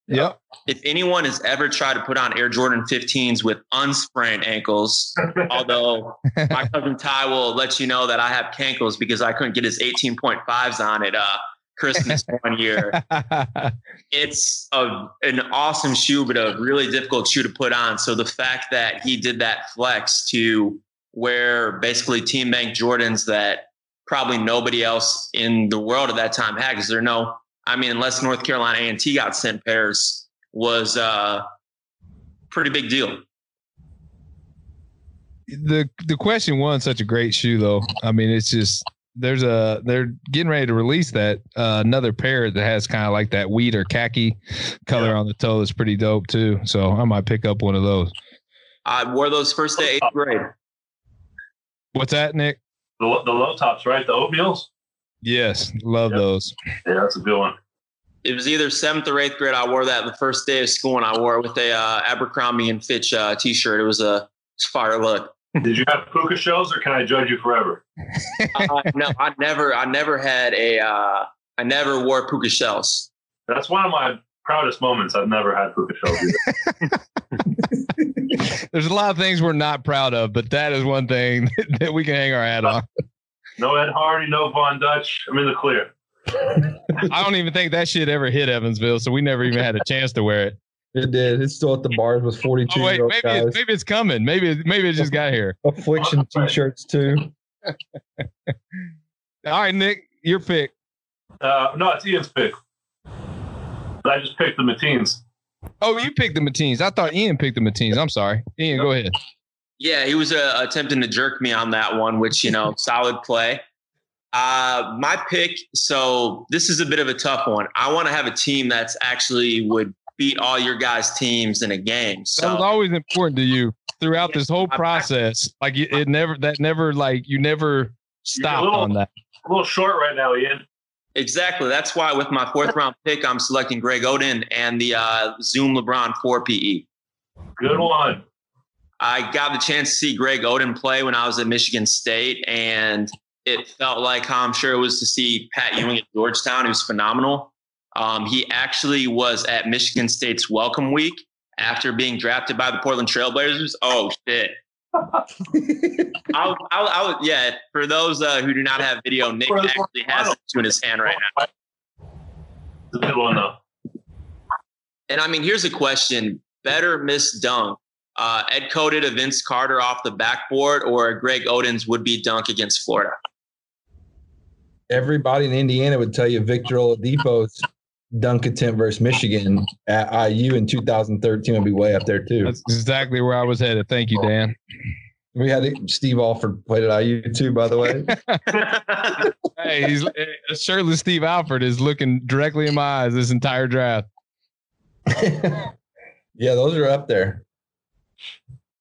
Yep. If anyone has ever tried to put on Air Jordan 15s with unsprained ankles, although my cousin Ty will let you know that I have cankles because I couldn't get his 18.5s on at Christmas one year. It's an awesome shoe, but a really difficult shoe to put on. So the fact that he did that flex to wear basically team bank Jordans that probably nobody else in the world at that time had, because there are no... unless North Carolina A&T got sent pairs, was a pretty big deal. The Question One, such a great shoe, though. It's just they're getting ready to release that another pair that has kind of like that wheat or khaki color on the toe. That's pretty dope too. So I might pick up one of those. I wore those first day 8th grade. What's that, Nick? The low tops, right? The oatmeals? Yes. Love those. Yeah, that's a good one. It was either 7th or 8th grade. I wore that the first day of school, and I wore it with a Abercrombie and Fitch T-shirt. It was a fire look. Did you have puka shells, or can I judge you forever? No, I never had a I never wore puka shells. That's one of my proudest moments. I've never had puka shells either. There's a lot of things we're not proud of, but that is one thing that we can hang our hat on. No Ed Hardy, no Von Dutch. I'm in the clear. I don't even think that shit ever hit Evansville, so we never even had a chance to wear it. It did. It's still at the bars with 42. Oh, wait, maybe it's coming. Maybe it just got here. Affliction T-shirts too. All right, Nick, your pick. No, it's Ian's pick. I just picked the Mateens. Oh, you picked the Mateens. I thought Ian picked the Mateens. I'm sorry, Ian. Go ahead. Yeah, he was attempting to jerk me on that one, which, you know, solid play. My pick. So this is a bit of a tough one. I want to have a team that's actually would beat all your guys' teams in a game. So that was always important to you throughout this whole process. Like you never stopped on that. A little short right now, Ian. Exactly. That's why with my 4th round pick, I'm selecting Greg Oden and the Zoom LeBron 4PE. Good one. I got the chance to see Greg Oden play when I was at Michigan State, and it felt like how I'm sure it was to see Pat Ewing at Georgetown. He was phenomenal. He actually was at Michigan State's welcome week after being drafted by the Portland Trailblazers. Oh, shit. Yeah, for those who do not have video, Nick actually has it in his hand right now. And, I mean, here's a question. Better missed dunk, Ed Coded a Vince Carter off the backboard, or a Greg Oden's would-be dunk against Florida? Everybody in Indiana would tell you Victor Oladipo's dunk attempt versus Michigan at IU in 2013 would be way up there, too. That's exactly where I was headed. Thank you, Dan. We had Steve Alford played at IU, too, by the way. Hey, shirtless Steve Alford is looking directly in my eyes this entire draft. Yeah, those are up there.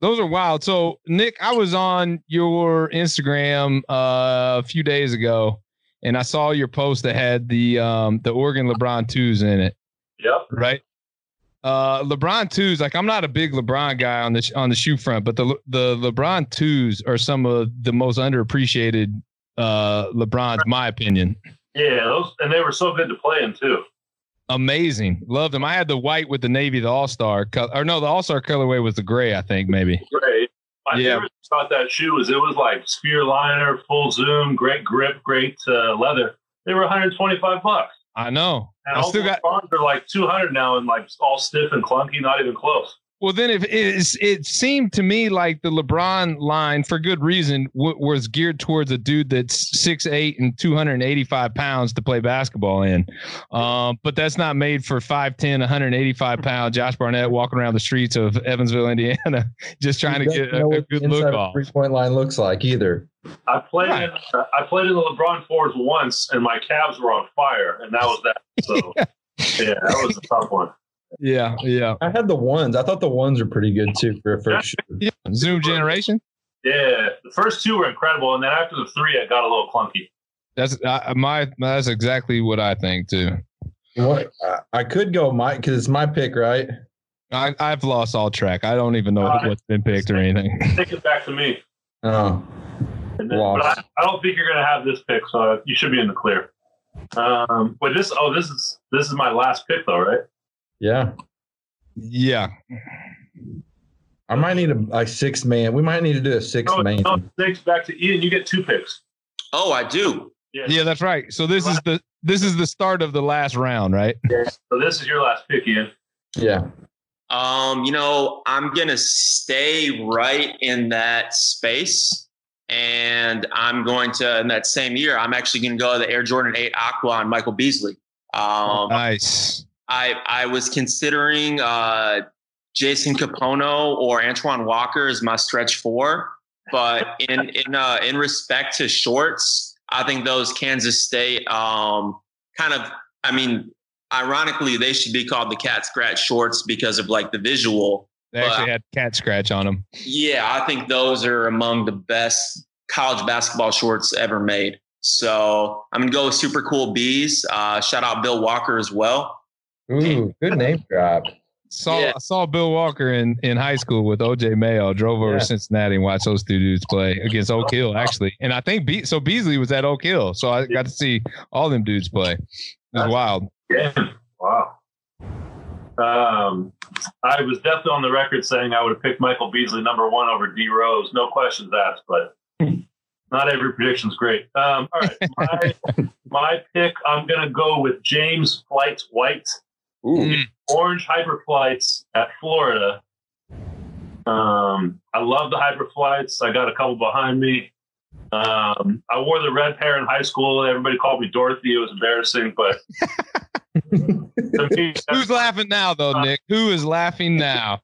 Those are wild. So, Nick, I was on your Instagram a few days ago, and I saw your post that had the Oregon LeBron 2s in it. Yep. Right. LeBron 2s, like, I'm not a big LeBron guy on the shoe front, but the LeBron 2s are some of the most underappreciated LeBrons, my opinion. Yeah, those, and they were so good to play in too. Amazing. Loved them. I had the white with the navy, the All-Star the All-Star colorway was the gray, I think, maybe. Gray. My favorite about that shoe was it was like sphere liner, full zoom, great grip, great leather. They were $125. I know. And I still got bonds are like 200 now and like all stiff and clunky, not even close. Well, then if it seemed to me like the LeBron line, for good reason, was geared towards a dude that's 6'8" and 285 pounds to play basketball in. But that's not made for 5'10", 185-pound Josh Barnett walking around the streets of Evansville, Indiana, just trying to get a good look off. 3-point line looks like either. I played in the LeBron 4s once, and my calves were on fire, and that was that. So, yeah that was a tough one. Yeah. I had the ones. I thought the ones were pretty good too for a first shoot. Yeah. Zoom generation. Yeah, the first two were incredible, and then after the three, it got a little clunky. That's exactly what I think too. What I could go, Mike, because it's my pick, right? I've lost all track. I don't even know what's been picked or anything. Take it back to me. Oh, but I don't think you're gonna have this pick, so you should be in the clear. But this is my last pick though, right? Yeah. I might need a 6-man. We might need to do a 6-man. No, thanks. Back to Ian. You get 2 picks. Oh, I do. Yeah, that's right. So this is the start of the last round, right? Yeah. So this is your last pick, Ian. Yeah. You know, I'm gonna stay right in that space, and I'm going to in that same year. I'm actually gonna go to the Air Jordan 8 Aqua and Michael Beasley. Nice. I was considering Jason Capono or Antoine Walker as my stretch 4, but in respect to shorts, I think those Kansas State ironically, they should be called the cat scratch shorts because of like the visual. They actually had cat scratch on them. Yeah, I think those are among the best college basketball shorts ever made. So I'm going to go with Super Cool Bees. Shout out Bill Walker as well. Ooh, good name drop. I saw Bill Walker in high school with OJ Mayo. Drove over to Cincinnati and watched those two dudes play against Oak Hill, actually. And I think Beasley was at Oak Hill. So I got to see all them dudes play. It was wild. Yeah. Wow. I was definitely on the record saying I would have picked Michael Beasley number one over D Rose. No questions asked, but not every prediction's great. All right. My pick, I'm going to go with James Flight White. Ooh. Orange Hyperflights at Florida. I love the Hyperflights. I got a couple behind me. I wore the red pair in high school. Everybody called me Dorothy. It was embarrassing, but who's laughing now, though, Nick? Who is laughing now?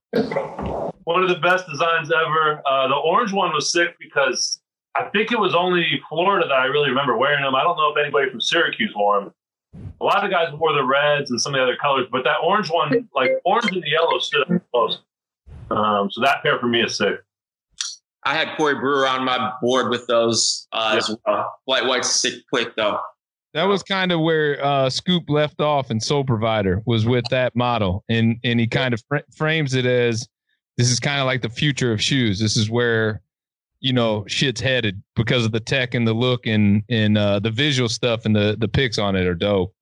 One of the best designs ever. The orange one was sick because I think it was only Florida that I really remember wearing them. I don't know if anybody from Syracuse wore them. A lot of guys wore the reds and some of the other colors, but that orange one, like orange and the yellow, stood up close. So that pair for me is sick. I had Corey Brewer on my board with those as well. Flight White's sick quick, though. That was kind of where Scoop left off, and Soul Provider was with that model. And he kind of frames it as, this is kind of like the future of shoes. This is where, you know, shit's headed because of the tech and the look and the visual stuff, and the pics on it are dope.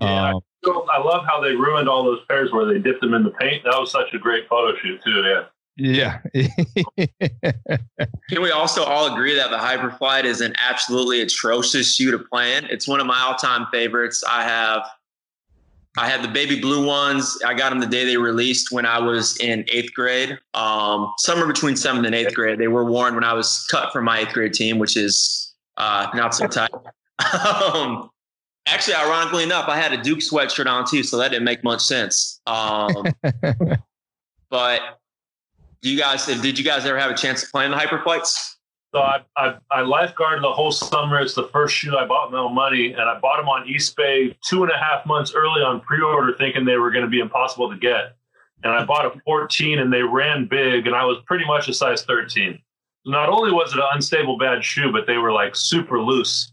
Yeah, I love how they ruined all those pairs where they dipped them in the paint. That was such a great photo shoot too. Yeah. Yeah. Can we also all agree that the Hyperflight is an absolutely atrocious shoe to play in? It's one of my all-time favorites. I had the baby blue ones. I got them the day they released when I was in 8th grade. Somewhere between 7th and 8th grade. They were worn when I was cut from my 8th grade team, which is not so tight. Actually, ironically enough, I had a Duke sweatshirt on too, so that didn't make much sense. But did you guys ever have a chance to play in the Hyperflights? So I lifeguarded the whole summer. It's the first shoe I bought with my own money, and I bought them on East Bay 2.5 months early on pre-order, thinking they were going to be impossible to get. And I bought a 14, and they ran big, and I was pretty much a size 13. Not only was it an unstable, bad shoe, but they were like super loose.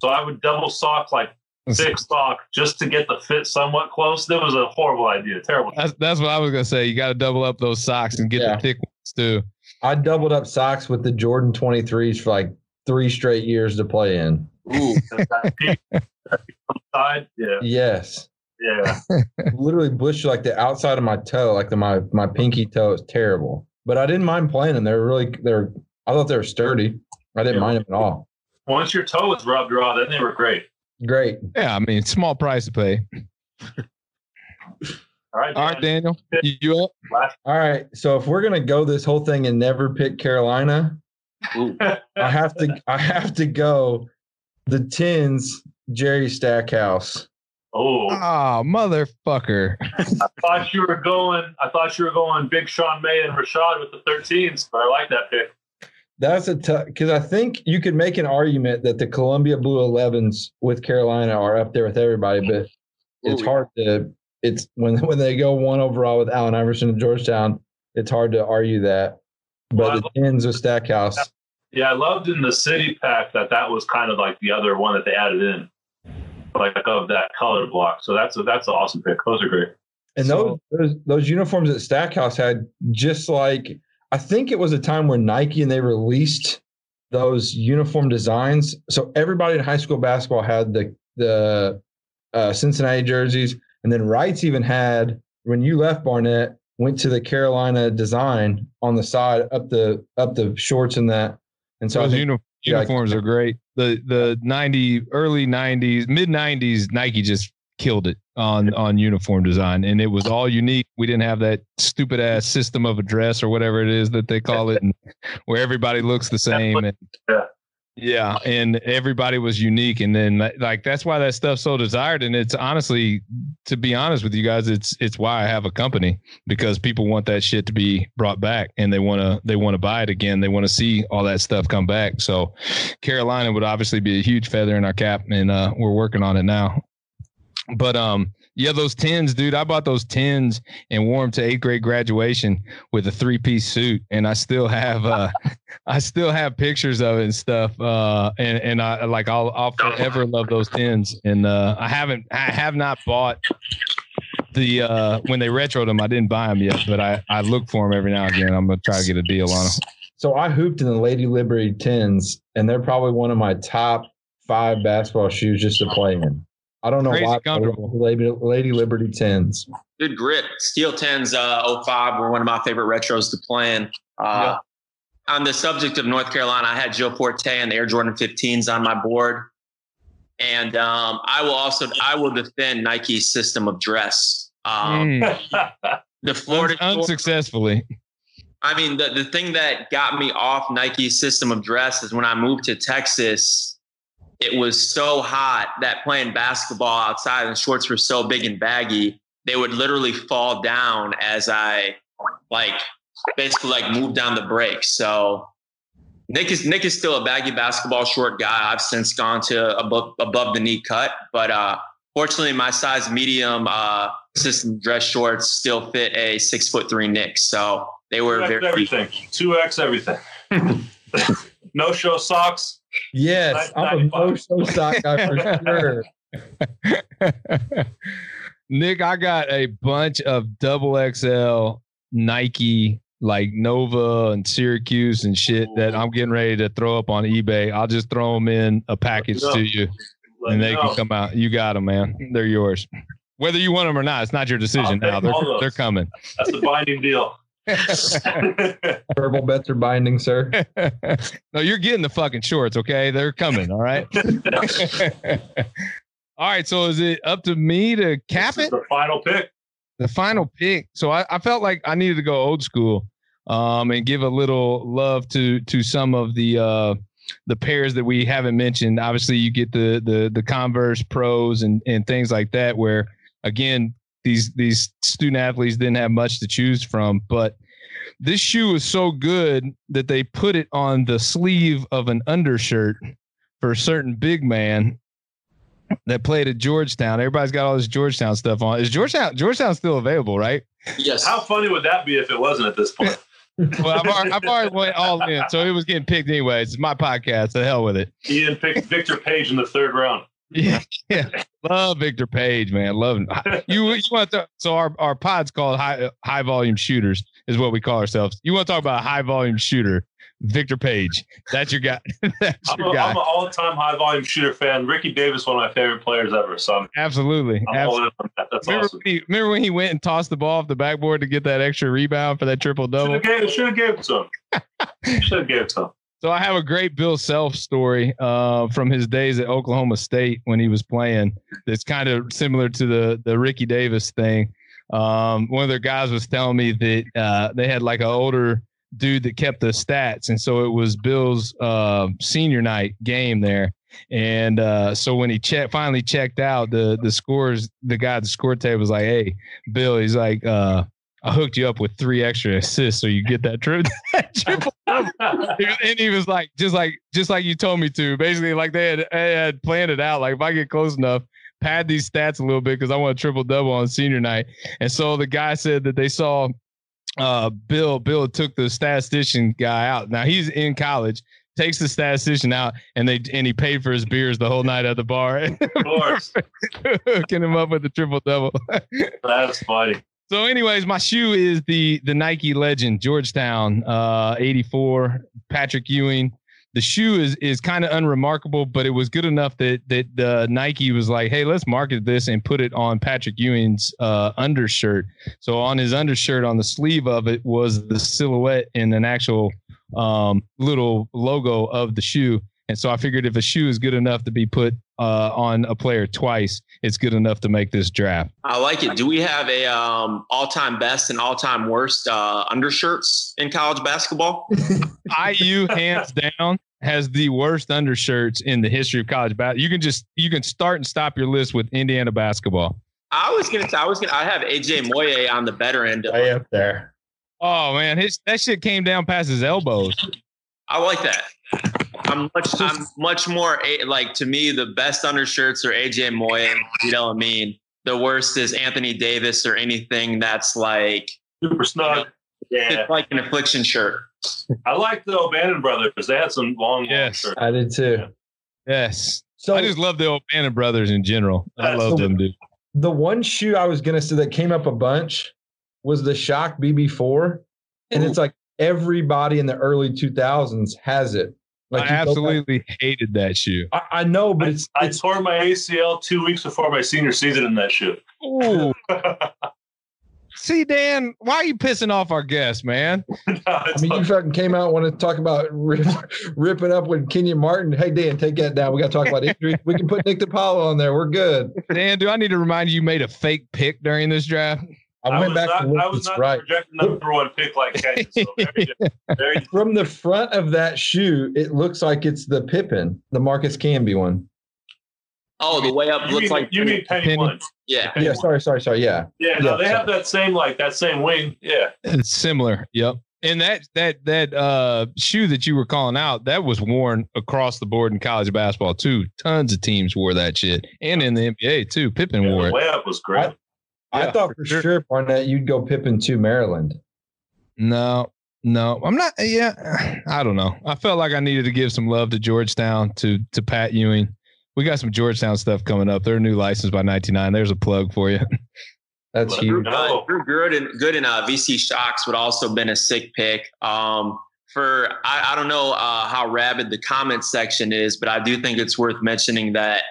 So I would double sock like 6 sock just to get the fit somewhat close. That was a horrible idea. Terrible. That's what I was going to say. You got to double up those socks and get the thick ones too. I doubled up socks with the Jordan 23s for like 3 straight years to play in. Ooh. Outside? Yeah. Yes. Yeah. Literally bushed like the outside of my toe, like my pinky toe. It's terrible. But I didn't mind playing them. I thought they were sturdy. I didn't mind them at all. Once your toe was rubbed raw, then they were great. Great. Yeah, I mean, small price to pay. All right, Daniel. You up? All right. So if we're gonna go this whole thing and never pick Carolina, I have to go the 10s, Jerry Stackhouse. Oh, motherfucker! I thought you were going Big Sean May and Rashad with the 13s, but I like that pick. That's a tough, because I think you could make an argument that the Columbia Blue 11s with Carolina are up there with everybody, but it's hard to. It's when they go 1 overall with Allen Iverson and Georgetown, it's hard to argue that. But it ends with Stackhouse. Yeah, I loved in the city pack that was kind of like the other one that they added in, like of that color block. So that's an awesome pick. Those are great. And those uniforms that Stackhouse had, just like I think it was a time where Nike and they released those uniform designs. So everybody in high school basketball had the Cincinnati jerseys. And then Wrights even had, when you left Barnett, went to the Carolina design on the side up the shorts and that. And so those uniforms are great. The mid 90s, Nike just killed it on uniform design, and it was all unique. We didn't have that stupid ass system of a dress or whatever it is that they call it, and where everybody looks the same. Yeah, and everybody was unique, and then like that's why that stuff's so desired. And it's honestly, to be honest with you guys, it's why I have a company, because people want that shit to be brought back, and they want to buy it again. They want to see all that stuff come back. So Carolina would obviously be a huge feather in our cap, and we're working on it now. But Yeah, those 10s, dude. I bought those 10s and wore them to 8th grade graduation with a 3-piece suit, and I still have I still have pictures of it and stuff. And I like I'll forever love those 10s. And I have not bought the when they retroed them, I didn't buy them yet, but I look for them every now and again. I'm gonna try to get a deal on them. So I hooped in the Lady Liberty 10s, and they're probably one of my top 5 basketball shoes just to play in. I don't know why. Lady Liberty 10s. Good grip. Steel 10s 05 were one of my favorite retros to play in. Yeah. On the subject of North Carolina, I had Joe Forte and the Air Jordan 15s on my board. And I will defend Nike's system of dress. The Florida unsuccessfully. I mean, the thing that got me off Nike's system of dress is when I moved to Texas, it was so hot that playing basketball outside and shorts were so big and baggy, they would literally fall down as I basically moved down the break. So Nick is still a baggy basketball short guy. I've since gone to above the knee cut, but fortunately my size medium system dress shorts still fit a 6'3" Nick. So they were 2X very everything. 2X everything. No show socks. Yes, I'm a no-show sock guy for sure. Nick, I got a bunch of XXL Nike, like Nova and Syracuse and shit that I'm getting ready to throw up on eBay. I'll just throw them in a package to you, and they can come out. You got them, man. They're yours. Whether you want them or not, it's not your decision now. They're coming. That's the binding deal. Verbal bets are binding, sir. No, you're getting the fucking shorts, okay? They're coming, all right? All right, so is it up to me to cap it? The final pick. So I felt like I needed to go old school and give a little love to some of the pairs that we haven't mentioned. Obviously, you get the Converse Pros and things like that where, again, these student athletes didn't have much to choose from, but this shoe is so good that they put it on the sleeve of an undershirt for a certain big man that played at Georgetown. Everybody's got all this Georgetown stuff on. Is Georgetown still available, right? Yes. How funny would that be if it wasn't at this point? Well, I've already went all in, so it was getting picked anyway. It's my podcast. The hell with it. Ian picked Victor Page in the 3rd round. Yeah. Love Victor Page, man. Love him. You want to, so our pod's called high volume shooters is what we call ourselves. You want to talk about a high volume shooter, Victor Page. That's your guy. I'm an all-time high volume shooter fan. Ricky Davis, one of my favorite players ever. So I'm absolutely. All in on that. That's awesome. Remember when he went and tossed the ball off the backboard to get that extra rebound for that triple double? Should have gave it to him. So I have a great Bill Self story from his days at Oklahoma State when he was playing. That's kind of similar to the Ricky Davis thing. One of their guys was telling me that they had like an older dude that kept the stats. And so it was Bill's senior night game there. And so when he finally checked out the scores, the guy at the score table was like, "Hey, Bill," he's like, "I hooked you up with 3 extra assists so you get that triple." And he was like, just like you told me to. Basically, like they had planned it out. Like, if I get close enough, pad these stats a little bit because I want a triple double on senior night. And so the guy said that they saw Bill took the statistician guy out. Now he's in college. Takes the statistician out, and he paid for his beers the whole night at the bar. Of course, hooking him up with the triple double. That's funny. So anyways, my shoe is the Nike legend, Georgetown, 84, Patrick Ewing. The shoe is kind of unremarkable, but it was good enough that Nike was like, "Hey, let's market this and put it on Patrick Ewing's undershirt." So on his undershirt, on the sleeve of it was the silhouette and an actual little logo of the shoe. And so I figured if a shoe is good enough to be put on a player twice, it's good enough to make this draft. I like it. Do we have a all-time best and all-time worst undershirts in college basketball? IU, hands down, has the worst undershirts in the history of college basketball. You can start and stop your list with Indiana basketball. I have AJ Moye on the better end of it. Way up there. Oh man, that shit came down past his elbows. I like that. I'm much more to me, the best undershirts are AJ Moye and Gidel Amin. the worst is Anthony Davis or anything that's like super snug. Yeah. It's like an affliction shirt. I like the O'Bannon brothers. They had some long shirts. I did too. Yeah. Yes. So I just love the O'Bannon brothers in general. I love them, dude. The one shoe I was going to say that came up a bunch was the Shock BB4. And it's like everybody in the early 2000s has it. Like I absolutely hated that shoe. I know, but I tore my ACL 2 weeks before my senior season in that shoe. Ooh. See, Dan, why are you pissing off our guests, man? You fucking came out wanting to talk about ripping up with Kenyon Martin. Hey, Dan, take that down. We got to talk about injury. We can put Nick DePaula on there. We're good. Dan, do I need to remind you made a fake pick during this draft? I was not projecting the number one pick like that. From the front of that shoe, it looks like it's the Pippen, the Marcus Camby one. Oh, the way up looks like you mean Penny Ones. Yeah. Yeah. Sorry. Yeah. Yeah. No, they have that same wing. Yeah. It's similar. Yep. And that shoe that you were calling out, that was worn across the board in college basketball too. Tons of teams wore that shit, and in the NBA too. Pippen wore it. The way up was great. I thought for sure, Barnett, you'd go Pippen to Maryland. No, I'm not. Yeah, I don't know. I felt like I needed to give some love to Georgetown, to Pat Ewing. We got some Georgetown stuff coming up. They're new licensed by 19Nine. There's a plug for you. That's huge. Drew Gooden and VC Shocks would also been a sick pick. I don't know how rabid the comment section is, but I do think it's worth mentioning that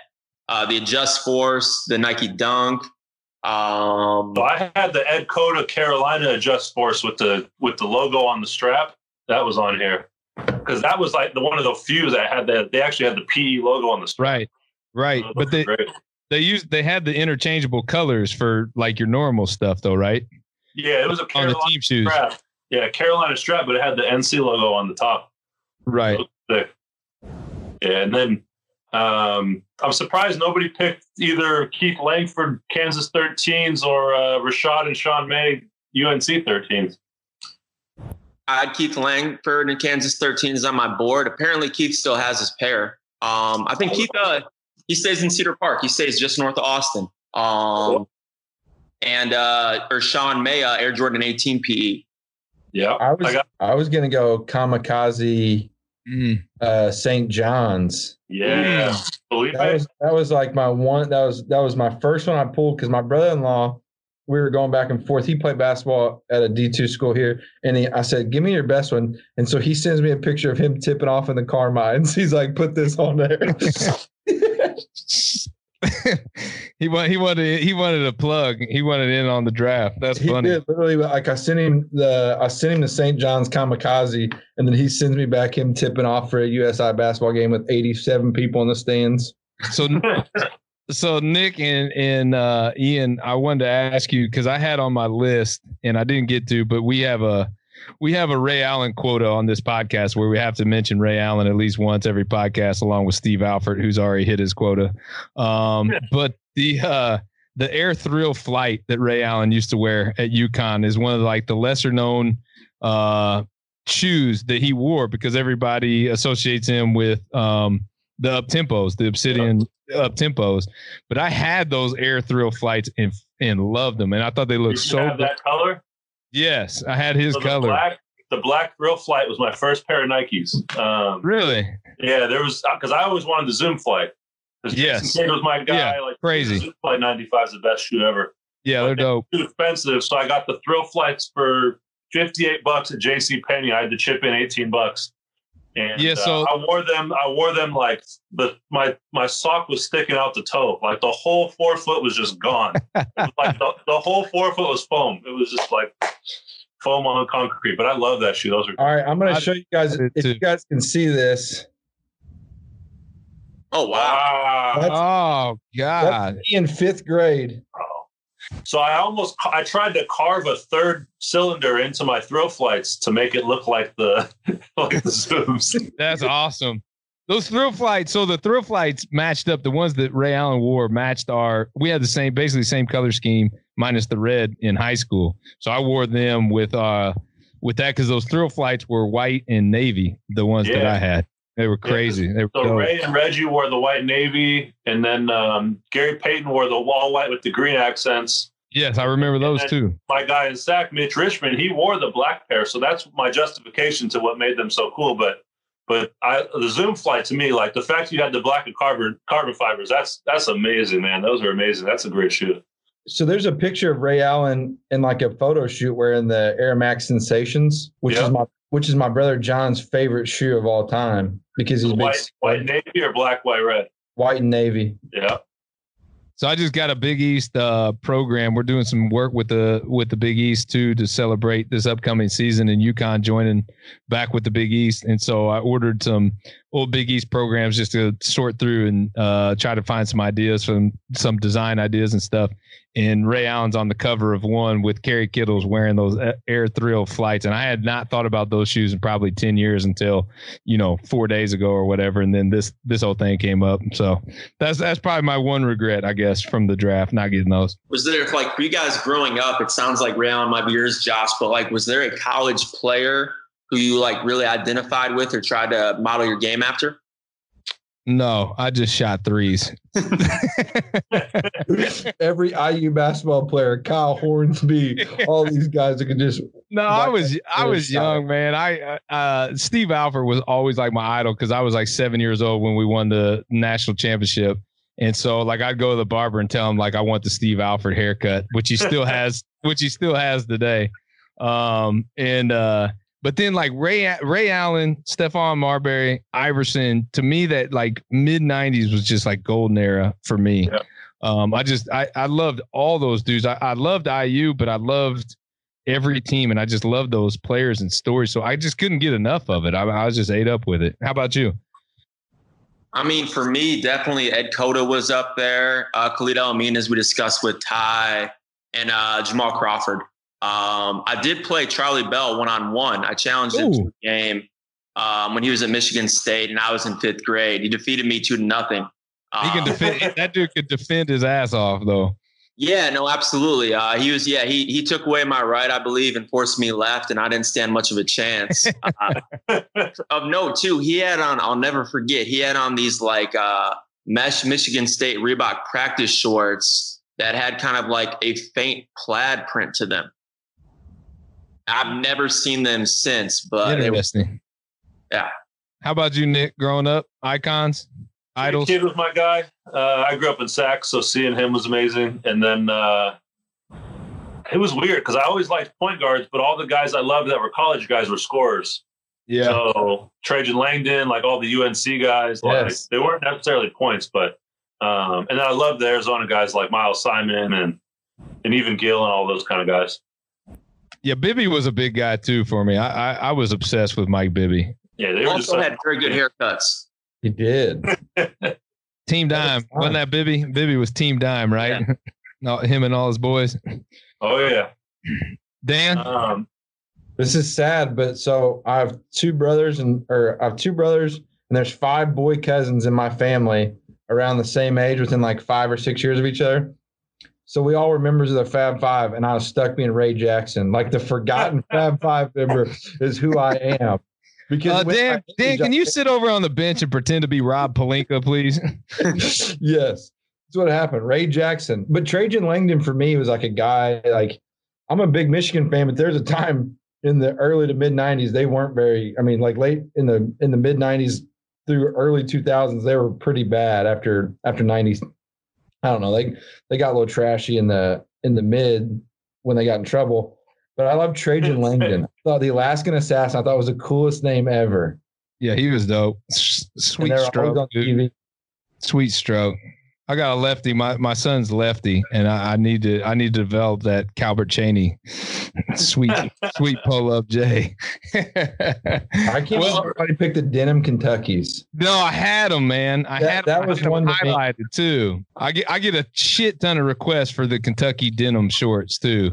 the Adjust Force, the Nike Dunk. So I had the Ed Cota Carolina Adjust Force with the logo on the strap. That was on here. Because that was like one of the few that had that. They actually had the PE logo on the strap. Right. So but they had the interchangeable colors for like your normal stuff though, right? Yeah, it was a Carolina on the team shoes. Strap. Yeah, Carolina strap, but it had the NC logo on the top. Right. So yeah, and then I'm surprised nobody picked either Keith Langford Kansas 13s or Rashad and Sean May UNC 13s. I had Keith Langford and Kansas 13s on my board. Apparently, Keith still has his pair. I think Keith he stays in Cedar Park. He stays just north of Austin. Or Sean May Air Jordan 11 PE. Yeah, I was gonna go Kamikaze St. John's. Yeah, that was like my one. That was my first one I pulled because my brother-in-law. We were going back and forth. He played basketball at a D2 school here. And I said, give me your best one. And so he sends me a picture of him tipping off in the Carmines. He's like, put this on there. He wanted a plug. He wanted in on the draft. That's funny. He did, literally, like I sent him the St. John's Kamikaze. And then he sends me back him tipping off for a USI basketball game with 87 people in the stands. So So Nick and Ian, I wanted to ask you because I had on my list and I didn't get to, but we have a Ray Allen quota on this podcast where we have to mention Ray Allen at least once every podcast, along with Steve Alford, who's already hit his quota. But the Air Thrill Flight that Ray Allen used to wear at UConn is one of the lesser known shoes that he wore because everybody associates him with the up-tempos, the Obsidian up-tempos. But I had those Air Thrill Flights and loved them. And I thought they looked so good. Did you have that color? Yes, I had his color. The black Thrill Flight was my first pair of Nikes. Really? Yeah, there was – because I always wanted the Zoom Flight. Yes. It was my guy. Yeah, crazy. Zoom Flight 95 is the best shoe ever. Yeah, but they're dope. Too expensive, so I got the Thrill Flights for $58 at JCPenney. I had to chip in $18. And I wore them like my sock was sticking out the toe. Like the whole 4 foot was just gone. It was like the whole 4 foot was foam. It was just like foam on concrete. But I love that shoe. Those are all right. I'm going to show you guys if you guys can see this. Oh wow! That's me in fifth grade. So I tried to carve a third cylinder into my Thrill Flights to make it look like the Zooms. That's awesome. Those Thrill Flights. So the Thrill Flights matched up. The ones that Ray Allen wore matched we had basically the same color scheme minus the red in high school. So I wore them with that because those Thrill Flights were white and navy. The ones that I had. They were crazy. Yeah, so Ray and Reggie wore the white navy, and then Gary Payton wore the all white with the green accents. Yes, I remember those too. My guy in SAC, Mitch Richmond, he wore the black pair, so that's my justification to what made them so cool. But the Zoom flight to me, like the fact you had the black and carbon fibers, that's amazing, man. Those are amazing. That's a great shoe. So there's a picture of Ray Allen in like a photo shoot wearing the Air Max Sensations, which is my brother John's favorite shoe of all time because he's white navy or black, white, red. White and navy. Yeah. So I just got a Big East program. We're doing some work with the Big East too to celebrate this upcoming season, and UConn joining back with the Big East. And so I ordered some old Big East programs just to sort through and try to find some ideas from some design ideas and stuff. And Ray Allen's on the cover of one with Kerry Kittles wearing those Air Thrill flights. And I had not thought about those shoes in probably 10 years until, 4 days ago or whatever. And then this whole thing came up. So that's probably my one regret, I guess, from the draft, not getting those. Was there, like, for you guys growing up, it sounds like Ray Allen might be yours, Josh, but like, was there a college player who you like really identified with or tried to model your game after? No, I just shot threes. Every IU basketball player, Kyle Hornsby, all these guys that can just. No, I was young, man. I Steve Alford was always like my idol because I was like 7 years old when we won the national championship, and so like I'd go to the barber and tell him like I want the Steve Alford haircut, which he still has, today, But then like Ray Allen, Stephon Marbury, Iverson, to me that like mid-90s was just like golden era for me. Yeah. I loved all those dudes. I loved IU, but I loved every team, and I just loved those players and stories. So I just couldn't get enough of it. I was just ate up with it. How about you? I mean, for me, definitely Ed Cota was up there. Khalid El-Amin, as we discussed with Ty, and Jamal Crawford. I did play Charlie Bell one-on-one. I challenged him to a game when he was at Michigan State, and I was in fifth grade. He defeated me 2-0. He can defend. That dude could defend his ass off, though. Yeah, no, absolutely. He was. Yeah, he took away my right, I believe, and forced me left, and I didn't stand much of a chance. Of note, too, he had on. I'll never forget. He had on these like mesh Michigan State Reebok practice shorts that had kind of like a faint plaid print to them. I've never seen them since, but interesting. Yeah. How about you, Nick? Growing up, icons, idols. Kid was my guy. I grew up in Sac, so seeing him was amazing. And then it was weird because I always liked point guards, but all the guys I loved that were college guys were scorers. Yeah. So Trajan Langdon, like all the UNC guys, they weren't necessarily points, but and I loved the Arizona guys like Miles Simon and even Gill and all those kind of guys. Yeah, Bibby was a big guy too for me. I was obsessed with Mike Bibby. Yeah, they also had very good haircuts. He did. Team Dime, wasn't that Bibby? Bibby was Team Dime, right? Yeah. Him and all his boys. Oh yeah. Dan, this is sad, but so I have two brothers, and there's five boy cousins in my family around the same age, within like 5 or 6 years of each other. So we all were members of the Fab Five, and I was stuck being Ray Jackson. Like the forgotten Fab Five member is who I am. Because Dan, can you sit over on the bench and pretend to be Rob Pelinka, please? Yes. That's what happened. Ray Jackson. But Trajan Langdon for me was like a guy, like I'm a big Michigan fan, but there's a time in the early to mid-90s, they weren't very, I mean, like late in the mid-90s through early 2000s, they were pretty bad after 90s. I don't know. They got a little trashy in the mid when they got in trouble. But I love Trajan Langdon. I thought the Alaskan Assassin, I thought was the coolest name ever. Yeah, he was dope. Sweet stroke. Sweet stroke. I got a lefty. My son's lefty, and I need to develop that Calbert Cheney sweet pull up J. I can't. Everybody picked the denim Kentuckies. No, I had them, man. That was one highlighted too. I get a shit ton of requests for the Kentucky denim shorts too.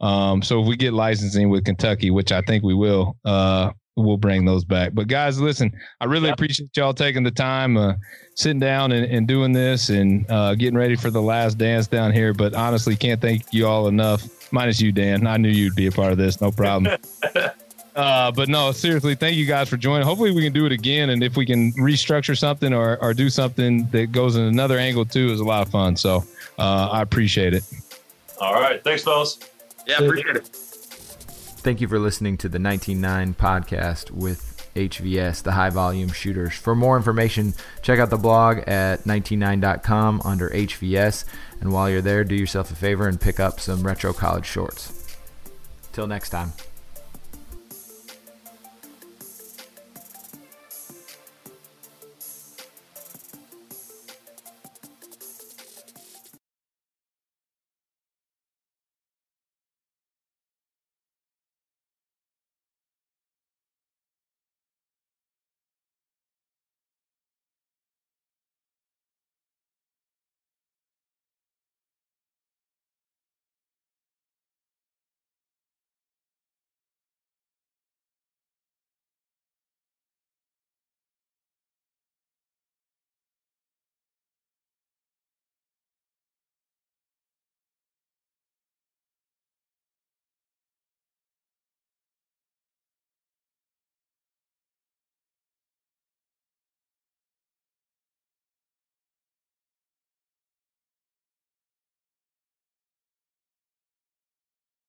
So if we get licensing with Kentucky, which I think we will, we'll bring those back. But guys, listen, I really appreciate y'all taking the time, sitting down and doing this and getting ready for the last dance down here. But honestly, can't thank you all enough, minus you, Dan. I knew you'd be a part of this. No problem. But no, seriously, thank you guys for joining. Hopefully we can do it again. And if we can restructure something or do something that goes in another angle too, is a lot of fun. So I appreciate it. All right. Thanks, fellas. Yeah, appreciate it. Thank you for listening to the 19Nine podcast with HVS, the high volume shooters. For more information, check out the blog at 19Nine.com under HVS. And while you're there, do yourself a favor and pick up some retro college shorts. Till next time.